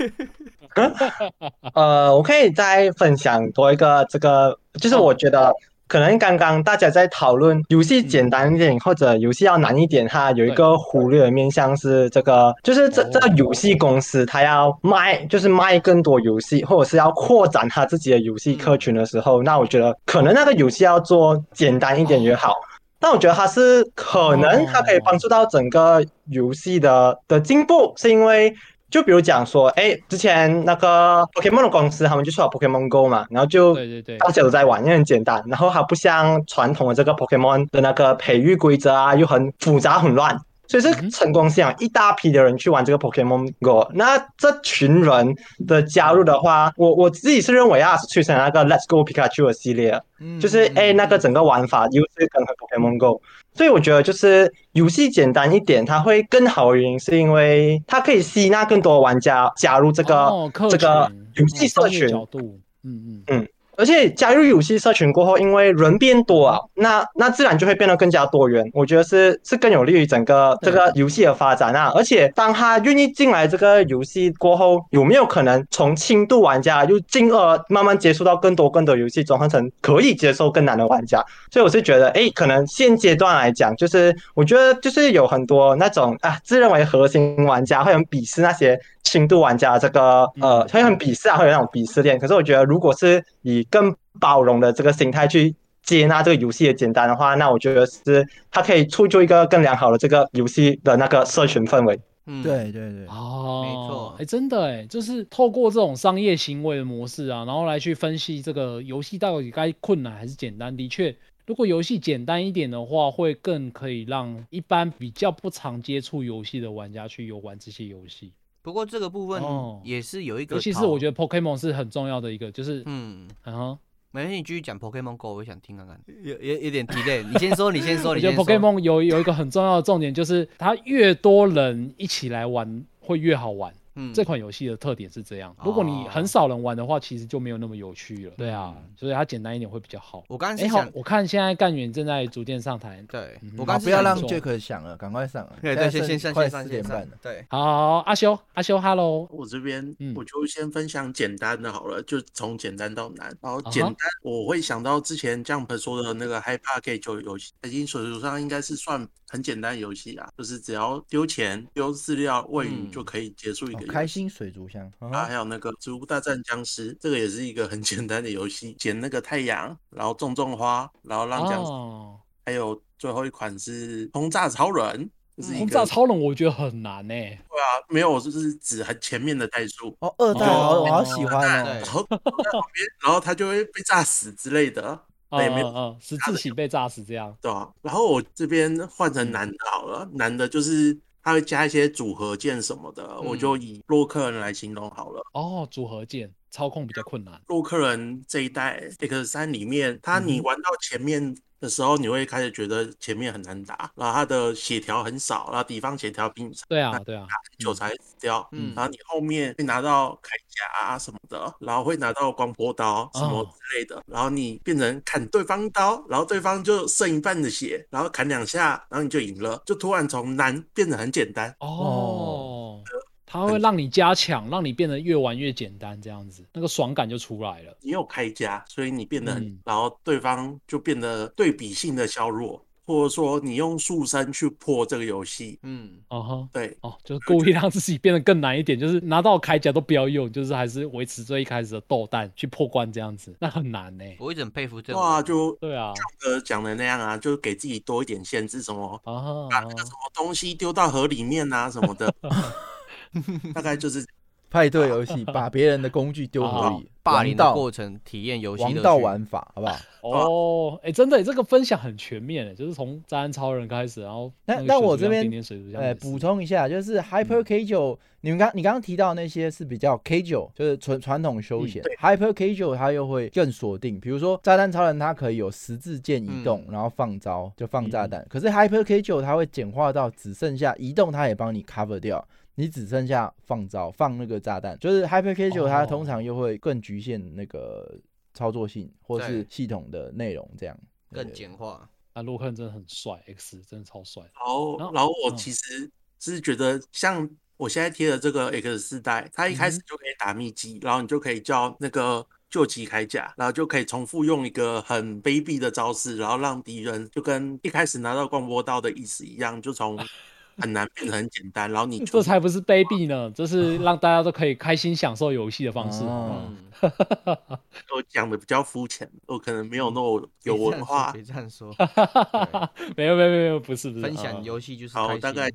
呃，我可以再分享多一个这个，就是我觉得可能刚刚大家在讨论游戏简单一点、嗯、或者游戏要难一点，它有一个忽略的面向是这个，就是这这个游戏公司它要卖，就是卖更多游戏，或者是要扩展它自己的游戏客群的时候，嗯、那我觉得可能那个游戏要做简单一点也好。哦但我觉得它是可能它可以帮助到整个游戏的的进步，是因为就比如讲说，哎，之前那个 Pokemon 的公司他们就出了 Pokemon GO 嘛，然后就大家都在玩，因为很简单。然后它不像传统的这个 Pokemon 的那个培育规则啊，又很复杂很乱。所以是晨光系一大批的人去玩这个 Pokemon Go。那这群人的加入的话，我我自己是认为啊，是推成那个 Let's Go Pikachu 的系列，嗯、就是哎那个整个玩法又是跟和 Pokemon Go。所以我觉得就是游戏简单一点，它会更好的原因是因为它可以吸纳更多玩家加入这个、哦、这个游戏社群。哦、嗯嗯嗯。而且加入游戏社群过后，因为人变多啊，那那自然就会变得更加多元。我觉得是是更有利于整个这个游戏的发展啊。而且当他愿意进来这个游戏过后，有没有可能从轻度玩家又进而慢慢接触到更多更多游戏，转换成可以接受更难的玩家？所以我是觉得，哎，可能现阶段来讲，就是我觉得就是有很多那种啊自认为核心玩家会很鄙视那些轻度玩家这个呃会很鄙视啊，会有那种鄙视链。可是我觉得，如果是以更包容的这个心态去接纳这个游戏的简单的话，那我觉得是它可以促就一个更良好的这个游戏的那个社群氛围。嗯，对对对，哦，没错，哎，真的哎，就是透过这种商业行为的模式啊，然后来去分析这个游戏到底该困难还是简单。的确，如果游戏简单一点的话，会更可以让一般比较不常接触游戏的玩家去游玩这些游戏。不过这个部分也是有一个、哦，尤其是我觉得 Pokemon 是很重要的一个，就是嗯，然后没关系，你继续讲 Pokemon Go， 我想听看看，有有有点 delay， 你先说，你先说，你先说。我觉得 Pokemon 有有一个很重要的重点，就是它越多人一起来玩，会越好玩。嗯，这款游戏的特点是这样，如果你很少人玩的话，其实就没有那么有趣了。对啊，所以它简单一点会比较好。我刚是想，我看现在干员正在逐渐上台。对，嗯、我刚不要让 Jack 想了，赶快上了。对对，先先上，快四点半了。对，好，好，阿修，阿修 ，Hello。我这边、嗯、我就先分享简单的好了，就从简单到难。然后简单， uh-huh. 我会想到之前 Jump 说的那个 AlphaGo 就游戏，已经水准上应该是算很简单的游戏啊，就是只要丢钱、丢饲料、喂鱼就可以结束一个。嗯开心水族箱、uh-huh. 啊，还有那个《植物大战僵尸》，这个也是一个很简单的游戏，捡那个太阳，然后种种花，然后让僵尸。Oh. 还有最后一款是轰炸超人。轰炸超人我觉得很难诶、欸。对啊，没有，我就是指很前面的代数。哦，二代、哦、我好喜欢、哦。然后在旁边，然后他就会被炸死之类的。对，没有，嗯，是自己被炸死这样。对啊，然后我这边换成男的好了，嗯、男的就是。他会加一些组合键什么的、嗯、我就以洛克人来形容好了。哦，组合键操控比较困难。洛克人这一代 X 三 里面，他你玩到前面的时候、嗯、你会开始觉得前面很难打，然后他的血条很少，然后敌方血条比你少。对啊对啊，打很久才死掉、嗯、然后你后面会拿到铠甲啊什么的，然后会拿到光波刀什么之类的、哦、然后你变成砍对方刀，然后对方就剩一半的血，然后砍两下，然后你就赢了，就突然从难变得很简单。哦、呃它会让你加强，让你变得越玩越简单，这样子那个爽感就出来了。你有开加，所以你变得很、嗯、然后对方就变得对比性的削弱，或者说你用速身去破这个游戏。嗯，哦、uh-huh. 对，哦，就是故意让自己变得更难一点，就是拿到铠甲都不要用，就是还是维持最一开始的斗蛋去破关这样子，那很难呢、欸。我一直很佩服这种。哇，就对啊，像讲的那样啊，就给自己多一点限制，什么、uh-huh. 把那个什么东西丢到河里面啊什么的。大概就是派对游戏，把别人的工具丢河里，霸凌的过程，体验游戏的王道玩法，好不好？哦，哎、欸，真的，这个分享很全面诶，就是从炸弹超人开始，然后那那我这边呃补充一下，就是 Hyper K 九、嗯，你们刚你刚刚提到那些是比较 K 九，就是传传统休闲、嗯、，Hyper K 九它又会更锁定，比如说炸弹超人它可以有十字键移动，嗯、然后放招就放炸弹、嗯，可是 Hyper K 九它会简化到只剩下移动，它也帮你 cover 掉。你只剩下放招放那个炸弹，就是 HyperK 九 它通常又会更局限那个操作性或是系统的内容，这样更简化。啊，洛克人真的很帅 ，X 真的超帅。然后，然后我其实是觉得像。我现在贴的这个 X 四 代，它一开始就可以打秘籍、嗯、然后你就可以叫那个救急铠甲，然后就可以重复用一个很卑鄙的招式，然后让敌人就跟一开始拿到光波刀的意思一样，就从很难变得很简单，然后你这才不是卑鄙呢，这是让大家都可以开心享受游戏的方式。嗯嗯、我讲的比较肤浅，我可能没有那么有文化。别这样说，没有没有没有，不是不是。分享游戏就是开心。好，大概。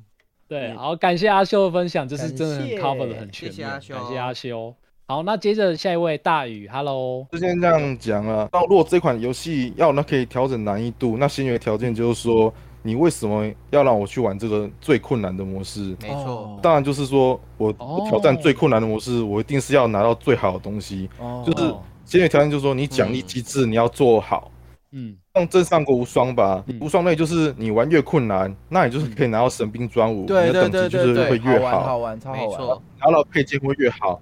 对，好，感谢阿修的分享，就是真的很 cover 的很全面，谢谢阿修，感谢阿修。好，那接着下一位大宇 ，Hello。之前这样讲了，那如果这款游戏要那可以调整难易度，那先决条件就是说你为什么要让我去玩这个最困难的模式？没错，当然就是说我挑战最困难的模式，我一定是要拿到最好的东西。哦，就是先决条件就是说，你奖励机制你要做好。嗯，像真上国无双吧，嗯、无双类就是你玩越困难，嗯、那你就是可以拿到神兵专武，嗯、你的等级就是会越好，好玩，好玩，没错，拿到配件会越好。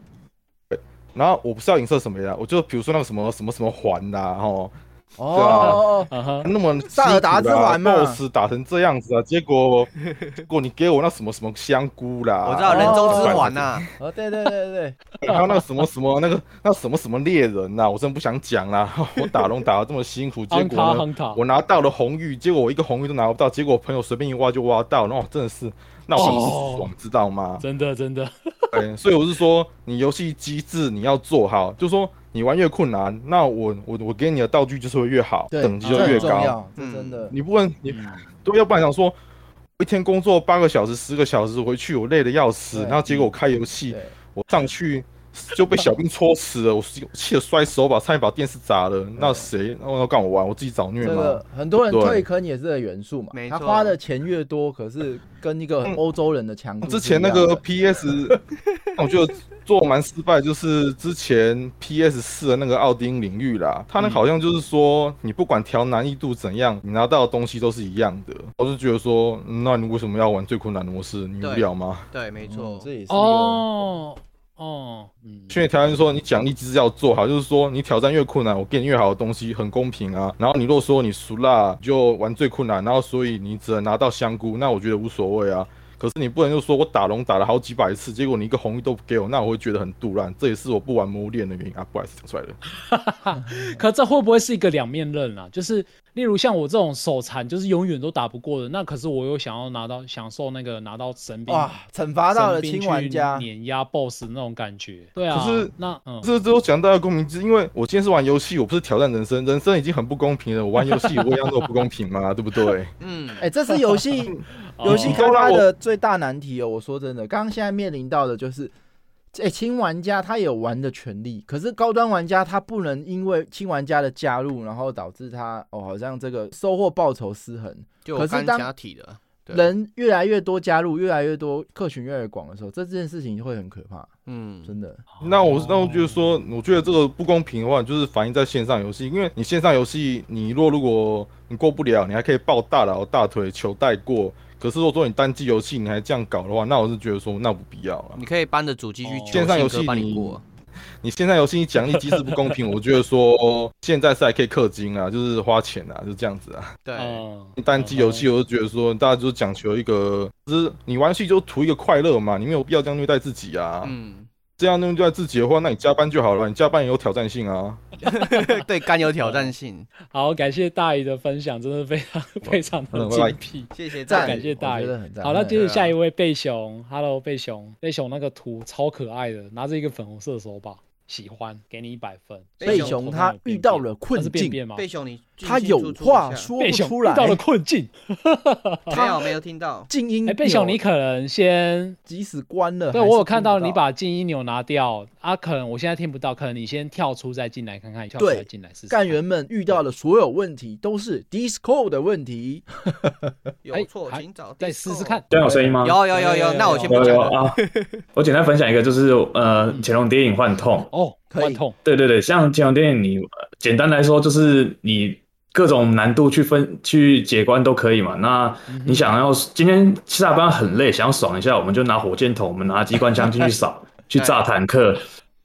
对，然后我不是要影射什么呀，我就比如说那个什么什么什么环啦、啊，吼。哦，啊 uh-huh. 那么萨尔达之环嘛 ，boss 打成这样子啊，结果结果你给我那什么什么香菇啦，我知道人中之环呐，哦，对对对对对，还有那个什么什么那个那什么什么猎人呐、啊，我真不想讲啦，我打龙打得这么辛苦，结果呢我拿到了红玉，结果我一个红玉都拿不到，结果我朋友随便一挖就挖到，那真的是那我很爽、哦，知道吗？真的真的，对，所以我是说，你游戏机制你要做好，就是说。你玩越困难，那我我我给你的道具就是会越好，等级就越高。啊、这很重要，这真的。嗯、你不能你、嗯、对，要不然想说，一天工作八个小时、十个小时回去，我累得要死，然后结果我开游戏，我上去就被小兵戳死了，我气得摔手把，差点把电视砸了。那谁要干我玩？我自己找虐吗？这个很多人退坑也是这个元素嘛。他花的钱越多，可是跟一个欧洲人的强度的、嗯。之前那个 P S， 我觉得。做蛮失败，就是之前 P S 四 的那个奥丁领域啦，它那好像就是说，你不管调难易度怎样，你拿到的东西都是一样的。我就觉得说，那你为什么要玩最困难的模式？你无聊吗？对，對没错、嗯，这也是一个哦哦，嗯。训练条件说，你奖励机制要做好，就是说你挑战越困难，我给你越好的东西，很公平啊。然后你如果说你输啦，你就玩最困难，然后所以你只能拿到香菇，那我觉得无所谓啊。可是你不能就说我打龙打了好几百次，结果你一个红玉都不给我，那我会觉得很肚烂，这也是我不玩魔物猎人的原因啊，不好意思讲出来了。可这会不会是一个两面刃啊？就是例如像我这种手残，就是永远都打不过的，那可是我又想要拿到享受那个拿到神兵，哇，惩罚到了新玩家，碾压 BOSS 那种感觉。对啊，可是那嗯，这都讲到公平，因为我今天是玩游戏，我不是挑战人生，人生已经很不公平了，我玩游戏我也要那么不公平嘛，对不对？嗯，哎、欸，这是游戏。游戏开发的最大难题哦，我说真的，刚刚现在面临到的就是，哎，轻玩家他有玩的权利，可是高端玩家他不能因为轻玩家的加入，然后导致他哦，好像这个收获报酬失衡。就我刚刚提的，人越来越多加入，越来越多客群越来越广的时候，这件事情会很可怕。嗯，真的。那我那我觉得说，我觉得这个不公平的话，就是反映在线上游戏，因为你线上游戏，你若如果你过不了，你还可以抱大佬大腿求带过。可是如果说你单机游戏你还这样搞的话，那我是觉得说那不必要了。你可以搬着主机去线上游戏你过，你线上游戏你奖励机制不公平，我觉得说现在是还可以氪金啊，就是花钱啊，就这样子啊。对，你单机游戏我就觉得说大家就讲求一个，就是你玩游戏就图一个快乐嘛，你没有必要这样虐待自己啊。嗯，这样虐待自己的话，那你加班就好了，你加班也有挑战性啊。对，干有挑战性。好，感谢大姨的分享，真的非常非常的精辟。谢谢大姨，感谢大姨。好，那接着下一位贝熊 ，Hello 贝熊，贝熊那个图超可爱的，拿着一个粉红色的手把，喜欢，给你一百分。贝熊他遇到了困境，贝熊你他有话说不出来，遇到了困境。没有没有听到静音。哎，贝熊你可能先即使关了，对我有看到你把静音钮拿掉。啊，可能我现在听不到，可能你先跳出再进来看看，跳出再进来试试。干员们遇到的所有问题都是 Discord 的问题，有错请找 Discord。再试试看，这样有声音吗？有有有有，那我先不讲了。我简单分享一个，就是呃，《潜龙谍影》幻痛哦，幻痛，对对对，像《潜龙谍影》，你简单来说就是你各种难度去分去解关都可以嘛。那你想要今天下班很累，想要爽一下，我们就拿火箭筒，我们拿机关枪进去扫。去炸坦克，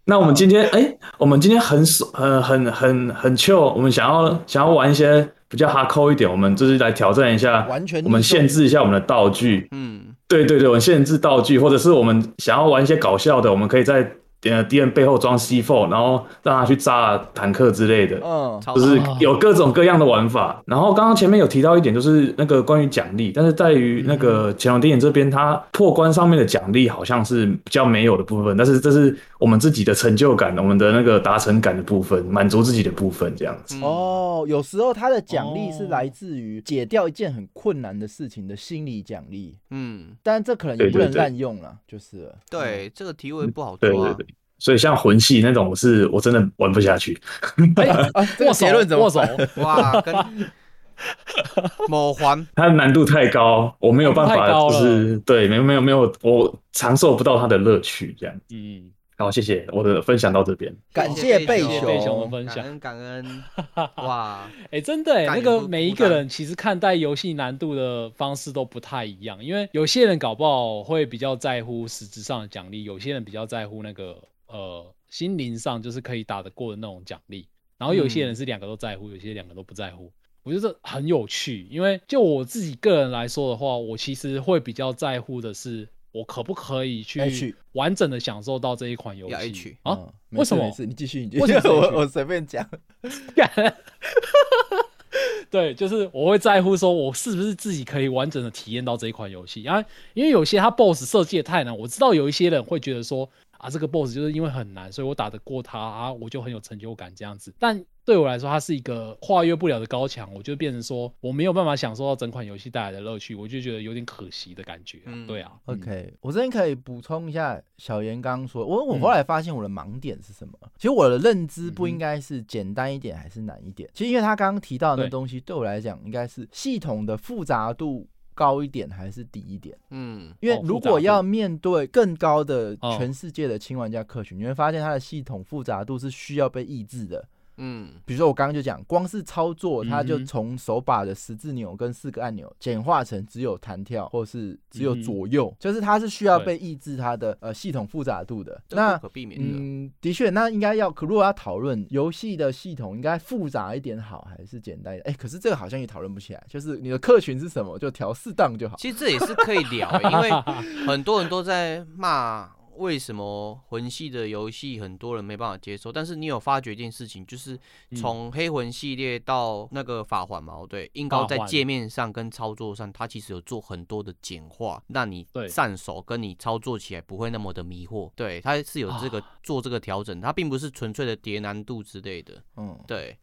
那我们今天哎、欸，我们今天很很很很很 chill， 我们想要想要玩一些比较 hardcore 一点，我们就是来挑战一下，完全我们限制一下我们的道具，嗯，对对对，我们限制道具，或者是我们想要玩一些搞笑的，我们可以在呃敌人背后装 C 四， 然后让他去炸坦克之类的，嗯，就是有各种各样的玩法。然后刚刚前面有提到一点，就是那个关于奖励，但是在于那个潜龙谍影这边，它破关上面的奖励好像是比较没有的部分，但是这是我们自己的成就感，我们的那个达成感的部分，满足自己的部分这样子。哦，有时候它的奖励是来自于解掉一件很困难的事情的心理奖励，嗯，但这可能也不能滥用啦，就是了。对，这个题目不好做啊。对对对，所以像魂系那种，我是我真的玩不下去。哎、欸，啊，这个结论怎么？握手，哇，跟某环，它的难度太高，我没有办法，就是对，没有没有没有，我尝受不到它的乐趣，这样。嗯，好，谢谢，我的分享到这边，感谢贝熊的分享，感恩感恩。哇，哎、欸，真的、欸，那个每一个人其实看待游戏难度的方式都不太一样，因为有些人搞不好会比较在乎实质上的奖励，有些人比较在乎那个呃心灵上就是可以打得过的那种奖励，然后有些人是两个都在乎，嗯、有些两个都不在乎。我觉得很有趣，因为就我自己个人来说的话，我其实会比较在乎的是，我可不可以去完整的享受到这一款游戏？要 H 啊、嗯？为什么？你继续，你继续。我我随便讲。对，就是我会在乎说，我是不是自己可以完整的体验到这一款游戏啊？因为有些他 boss 设计的太难，我知道有一些人会觉得说，啊，这个 boss 就是因为很难，所以我打得过他啊，我就很有成就感这样子。但对我来说，它是一个跨越不了的高墙，我就变成说我没有办法享受到整款游戏带来的乐趣，我就觉得有点可惜的感觉、啊嗯。对啊 ，OK，、嗯、我这边可以补充一下小严刚刚说，我我后来发现我的盲点是什么？嗯、其实我的认知不应该是简单一点还是难一点，嗯、其实因为他刚刚提到的那东西， 对, 对我来讲应该是系统的复杂度。高一点还是低一点？嗯，因为如果要面对更高的全世界的轻玩家客群，你会发现它的系统复杂度是需要被抑制的。嗯，比如说我刚刚就讲，光是操作，它就从手把的十字钮跟四个按钮简化成只有弹跳或是只有左右，嗯、就是它是需要被抑制它的呃系统复杂度的。那不可避免的，嗯，的确，那应该要，如果要讨论游戏的系统应该复杂一点好还是简单一点？哎、欸，可是这个好像也讨论不起来，就是你的客群是什么，就调适当就好。其实这也是可以聊、欸，因为很多人都在骂。为什么魂系的游戏很多人没办法接受？但是你有发觉一件事情，就是从黑魂系列到那个法环嘛，对，硬高在界面上跟操作上，它其实有做很多的简化，让你上手跟你操作起来不会那么的迷惑。对，它是有这个、啊、做这个调整，它并不是纯粹的叠难度之类的。嗯，对。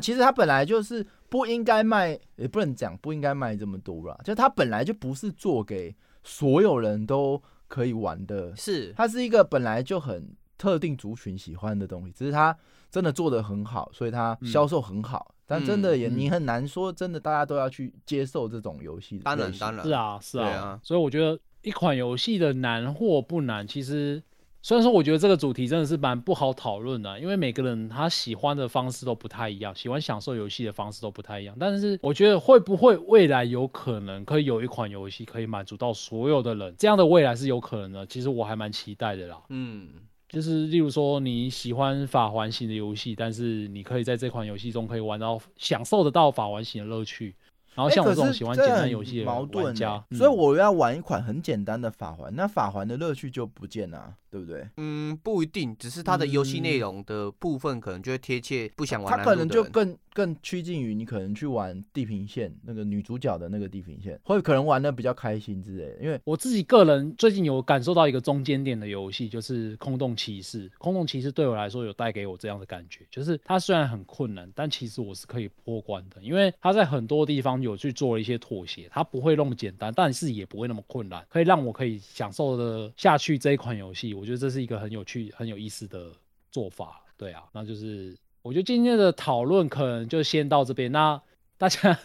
其实它本来就是不应该卖，也不能讲不应该卖这么多啦，就它本来就不是做给所有人都。可以玩的是，它是一个本来就很特定族群喜欢的东西，只是它真的做得很好，所以它销售很好。嗯、但真的也、嗯、你很难说，真的大家都要去接受这种游戏。当然，当然是啊，是啊。啊所以我觉得一款游戏的难或不难，其实虽然说我觉得这个主题真的是蛮不好讨论的、啊，因为每个人他喜欢的方式都不太一样，喜欢享受游戏的方式都不太一样。但是我觉得会不会未来有可能可以有一款游戏可以满足到所有的人，这样的未来是有可能的。其实我还蛮期待的啦。嗯。就是例如说你喜欢法环型的游戏，但是你可以在这款游戏中可以玩到享受得到法环型的乐趣。然后像我这种喜欢简单游戏的玩家、欸欸，所以我要玩一款很简单的法环，那法环的乐趣就不见了、啊，对不对？嗯，不一定，只是它的游戏内容的部分可能就会贴切不想玩难度的人。它可能就更更趋近于你可能去玩地平线那个女主角的那个地平线，或者可能玩的比较开心之类的。因为我自己个人最近有感受到一个中间点的游戏，就是《空洞骑士》。《空洞骑士》对我来说有带给我这样的感觉，就是它虽然很困难，但其实我是可以破关的，因为它在很多地方有去做了一些妥协，它不会那么简单，但是也不会那么困难，可以让我可以享受的下去这一款游戏。我觉得这是一个很有趣、很有意思的做法，对啊。那就是我觉得今天的讨论可能就先到这边。那大家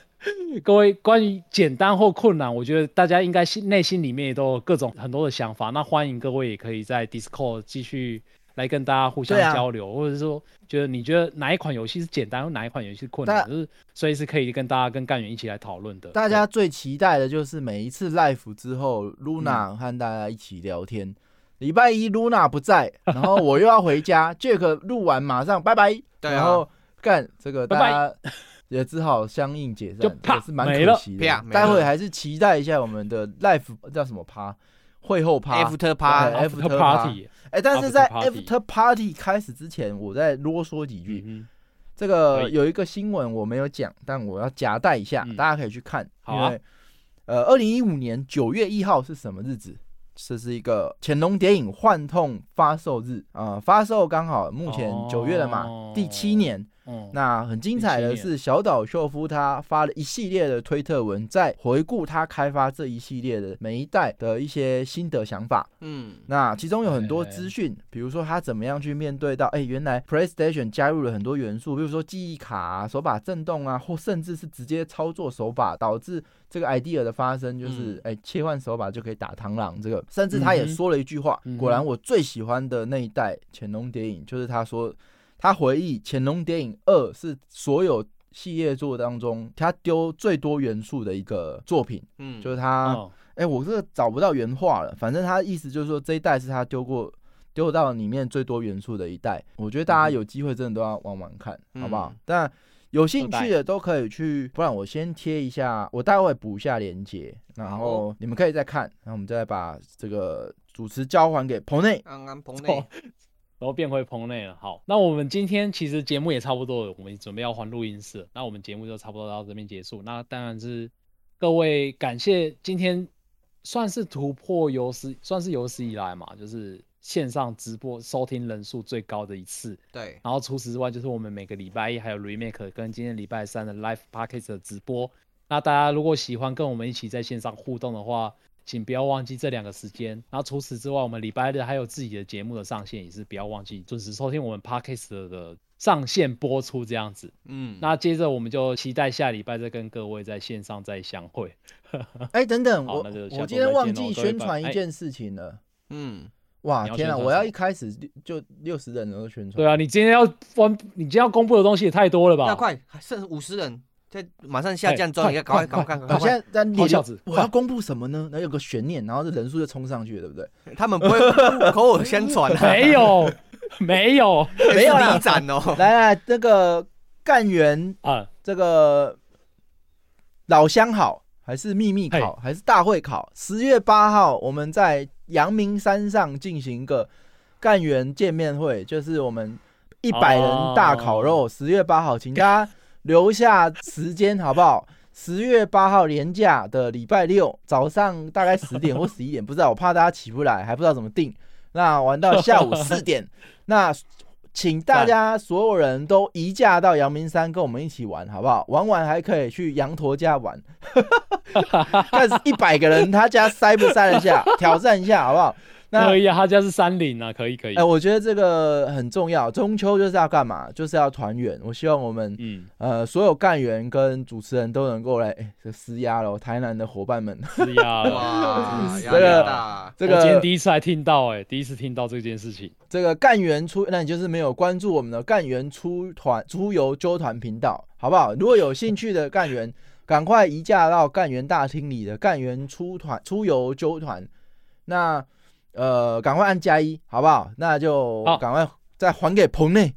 各位关于简单或困难，我觉得大家应该内心里面也都有各种很多的想法。那欢迎各位也可以在 Discord 继续来跟大家互相交流，啊、或者说觉得你觉得哪一款游戏是简单，或哪一款游戏是困难，就是所以是可以跟大家跟干员一起来讨论的。大家最期待的就是每一次 live 之后 ，Luna 和大家一起聊天。嗯礼拜一 Luna 不在，然后我又要回家。Jack 录完马上拜拜，对啊、然后干这个大家也只好相应解散，拜拜也是蛮可惜的。待会还是期待一下我们的 live 叫什么趴，会后趴 ，after 趴 ，after party。哎，但是在 after party 开始之前，我再啰嗦几句。嗯这个有一个新闻我没有讲，但我要夹带一下、嗯，大家可以去看。好啊。因为呃，二零一五年九月一号是什么日子？这是一个潜龙谍影幻痛发售日啊、呃，发售刚好目前九月了嘛，哦、第七年、嗯、那很精彩的是小岛秀夫他发了一系列的推特文，在回顾他开发这一系列的每一代的一些心得想法。嗯，那其中有很多资讯，比如说他怎么样去面对到哎、欸，原来 PlayStation 加入了很多元素，比如说记忆卡、啊、手把震动啊，或甚至是直接操作手把，导致这个 idea 的发生就是哎、嗯欸，切换手把就可以打螳螂这个。甚至他也说了一句话、嗯、果然我最喜欢的那一代潜龙谍影，就是他说他回忆《潜龙谍影二》是所有系列作当中他丢最多元素的一个作品，嗯，就是他，哎、哦欸，我这个找不到原话了，反正他意思就是说这一代是他丢过丢到里面最多元素的一代。我觉得大家有机会真的都要玩玩看，嗯、好不好？但有兴趣的都可以去，不然我先贴一下，我待会补一下连结，然后你们可以再看，然后我们再把这个主持交还给彭内，安安彭内。然后变回棚内了。好，那我们今天其实节目也差不多了，我们准备要还录音室，那我们节目就差不多到这边结束。那当然是各位感谢今天算是突破有史算是有史以来嘛，就是线上直播收听人数最高的一次。对，然后除此之外就是我们每个礼拜一还有 remake 跟今天礼拜三的 live podcast 的直播。那大家如果喜欢跟我们一起在线上互动的话，请不要忘记这两个时间。然后除此之外，我们礼拜日还有自己的节目的上线，也是不要忘记准时收听我们 Podcast 的上线播出这样子。嗯，那接着我们就期待下礼拜再跟各位在线上再相会。哎、欸，等等，我我今天忘记宣传一件事情了。嗯、欸，哇，天啊，我要一开始就六十人都宣传。对啊，你今天要你今天要公布的东西也太多了吧？那快剩五十人。在马上下降中，你要赶快赶快赶快！我现在在小子，我要公布什么呢？然后有个悬念，然后这人数就冲上去了，对不对？他们不会口耳相传、啊，没有，没有，没有啦！展哦，来来，那个干员啊，这个老乡好，还是秘密考，还是大会考？十月八号，我们在阳明山上进行一个干员见面会，就是我们一百人大烤肉。十月八号，请大家留下时间好不好？十月八号连假的礼拜六早上大概十点或十一点，不知道，我怕大家起不来，还不知道怎么定。那玩到下午四点，那请大家所有人都移驾到阳明山跟我们一起玩，好不好？玩完还可以去羊驼家玩，但是一百个人他家塞不塞得下？挑战一下好不好？可以啊，他家是山林啊，可以可以。哎、欸，我觉得这个很重要，中秋就是要干嘛？就是要团圆。我希望我们，嗯，呃，所有干员跟主持人都能够来，哎、欸，施压喽，台南的伙伴们，施压哇，这个这个，我今天第一次还听到、欸，哎，第一次听到这件事情。这个干员出，那你就是没有关注我们的干员出团出游纠团频道，好不好？如果有兴趣的干员，赶快移驾到干员大厅里的干员出团出游纠团，那。呃，赶快按加一，好不好？那就赶快再还给棚内。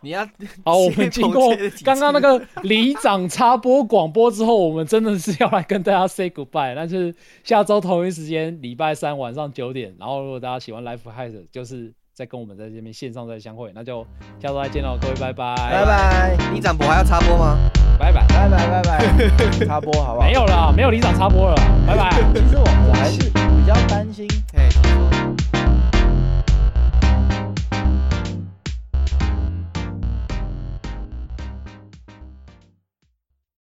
你要好，我们经过刚刚那个里长插播广播之后，我们真的是要来跟大家 say goodbye。但是下周同一时间，礼拜三晚上九点。然后如果大家喜欢 Life Hack， 就是再跟我们在这边线上再相会。那就下周再见喽，各位拜拜，拜拜。里长播还要插播吗？拜拜，拜拜，拜拜，插播好不好？没有啦，没有里长插播了，拜拜。其实我。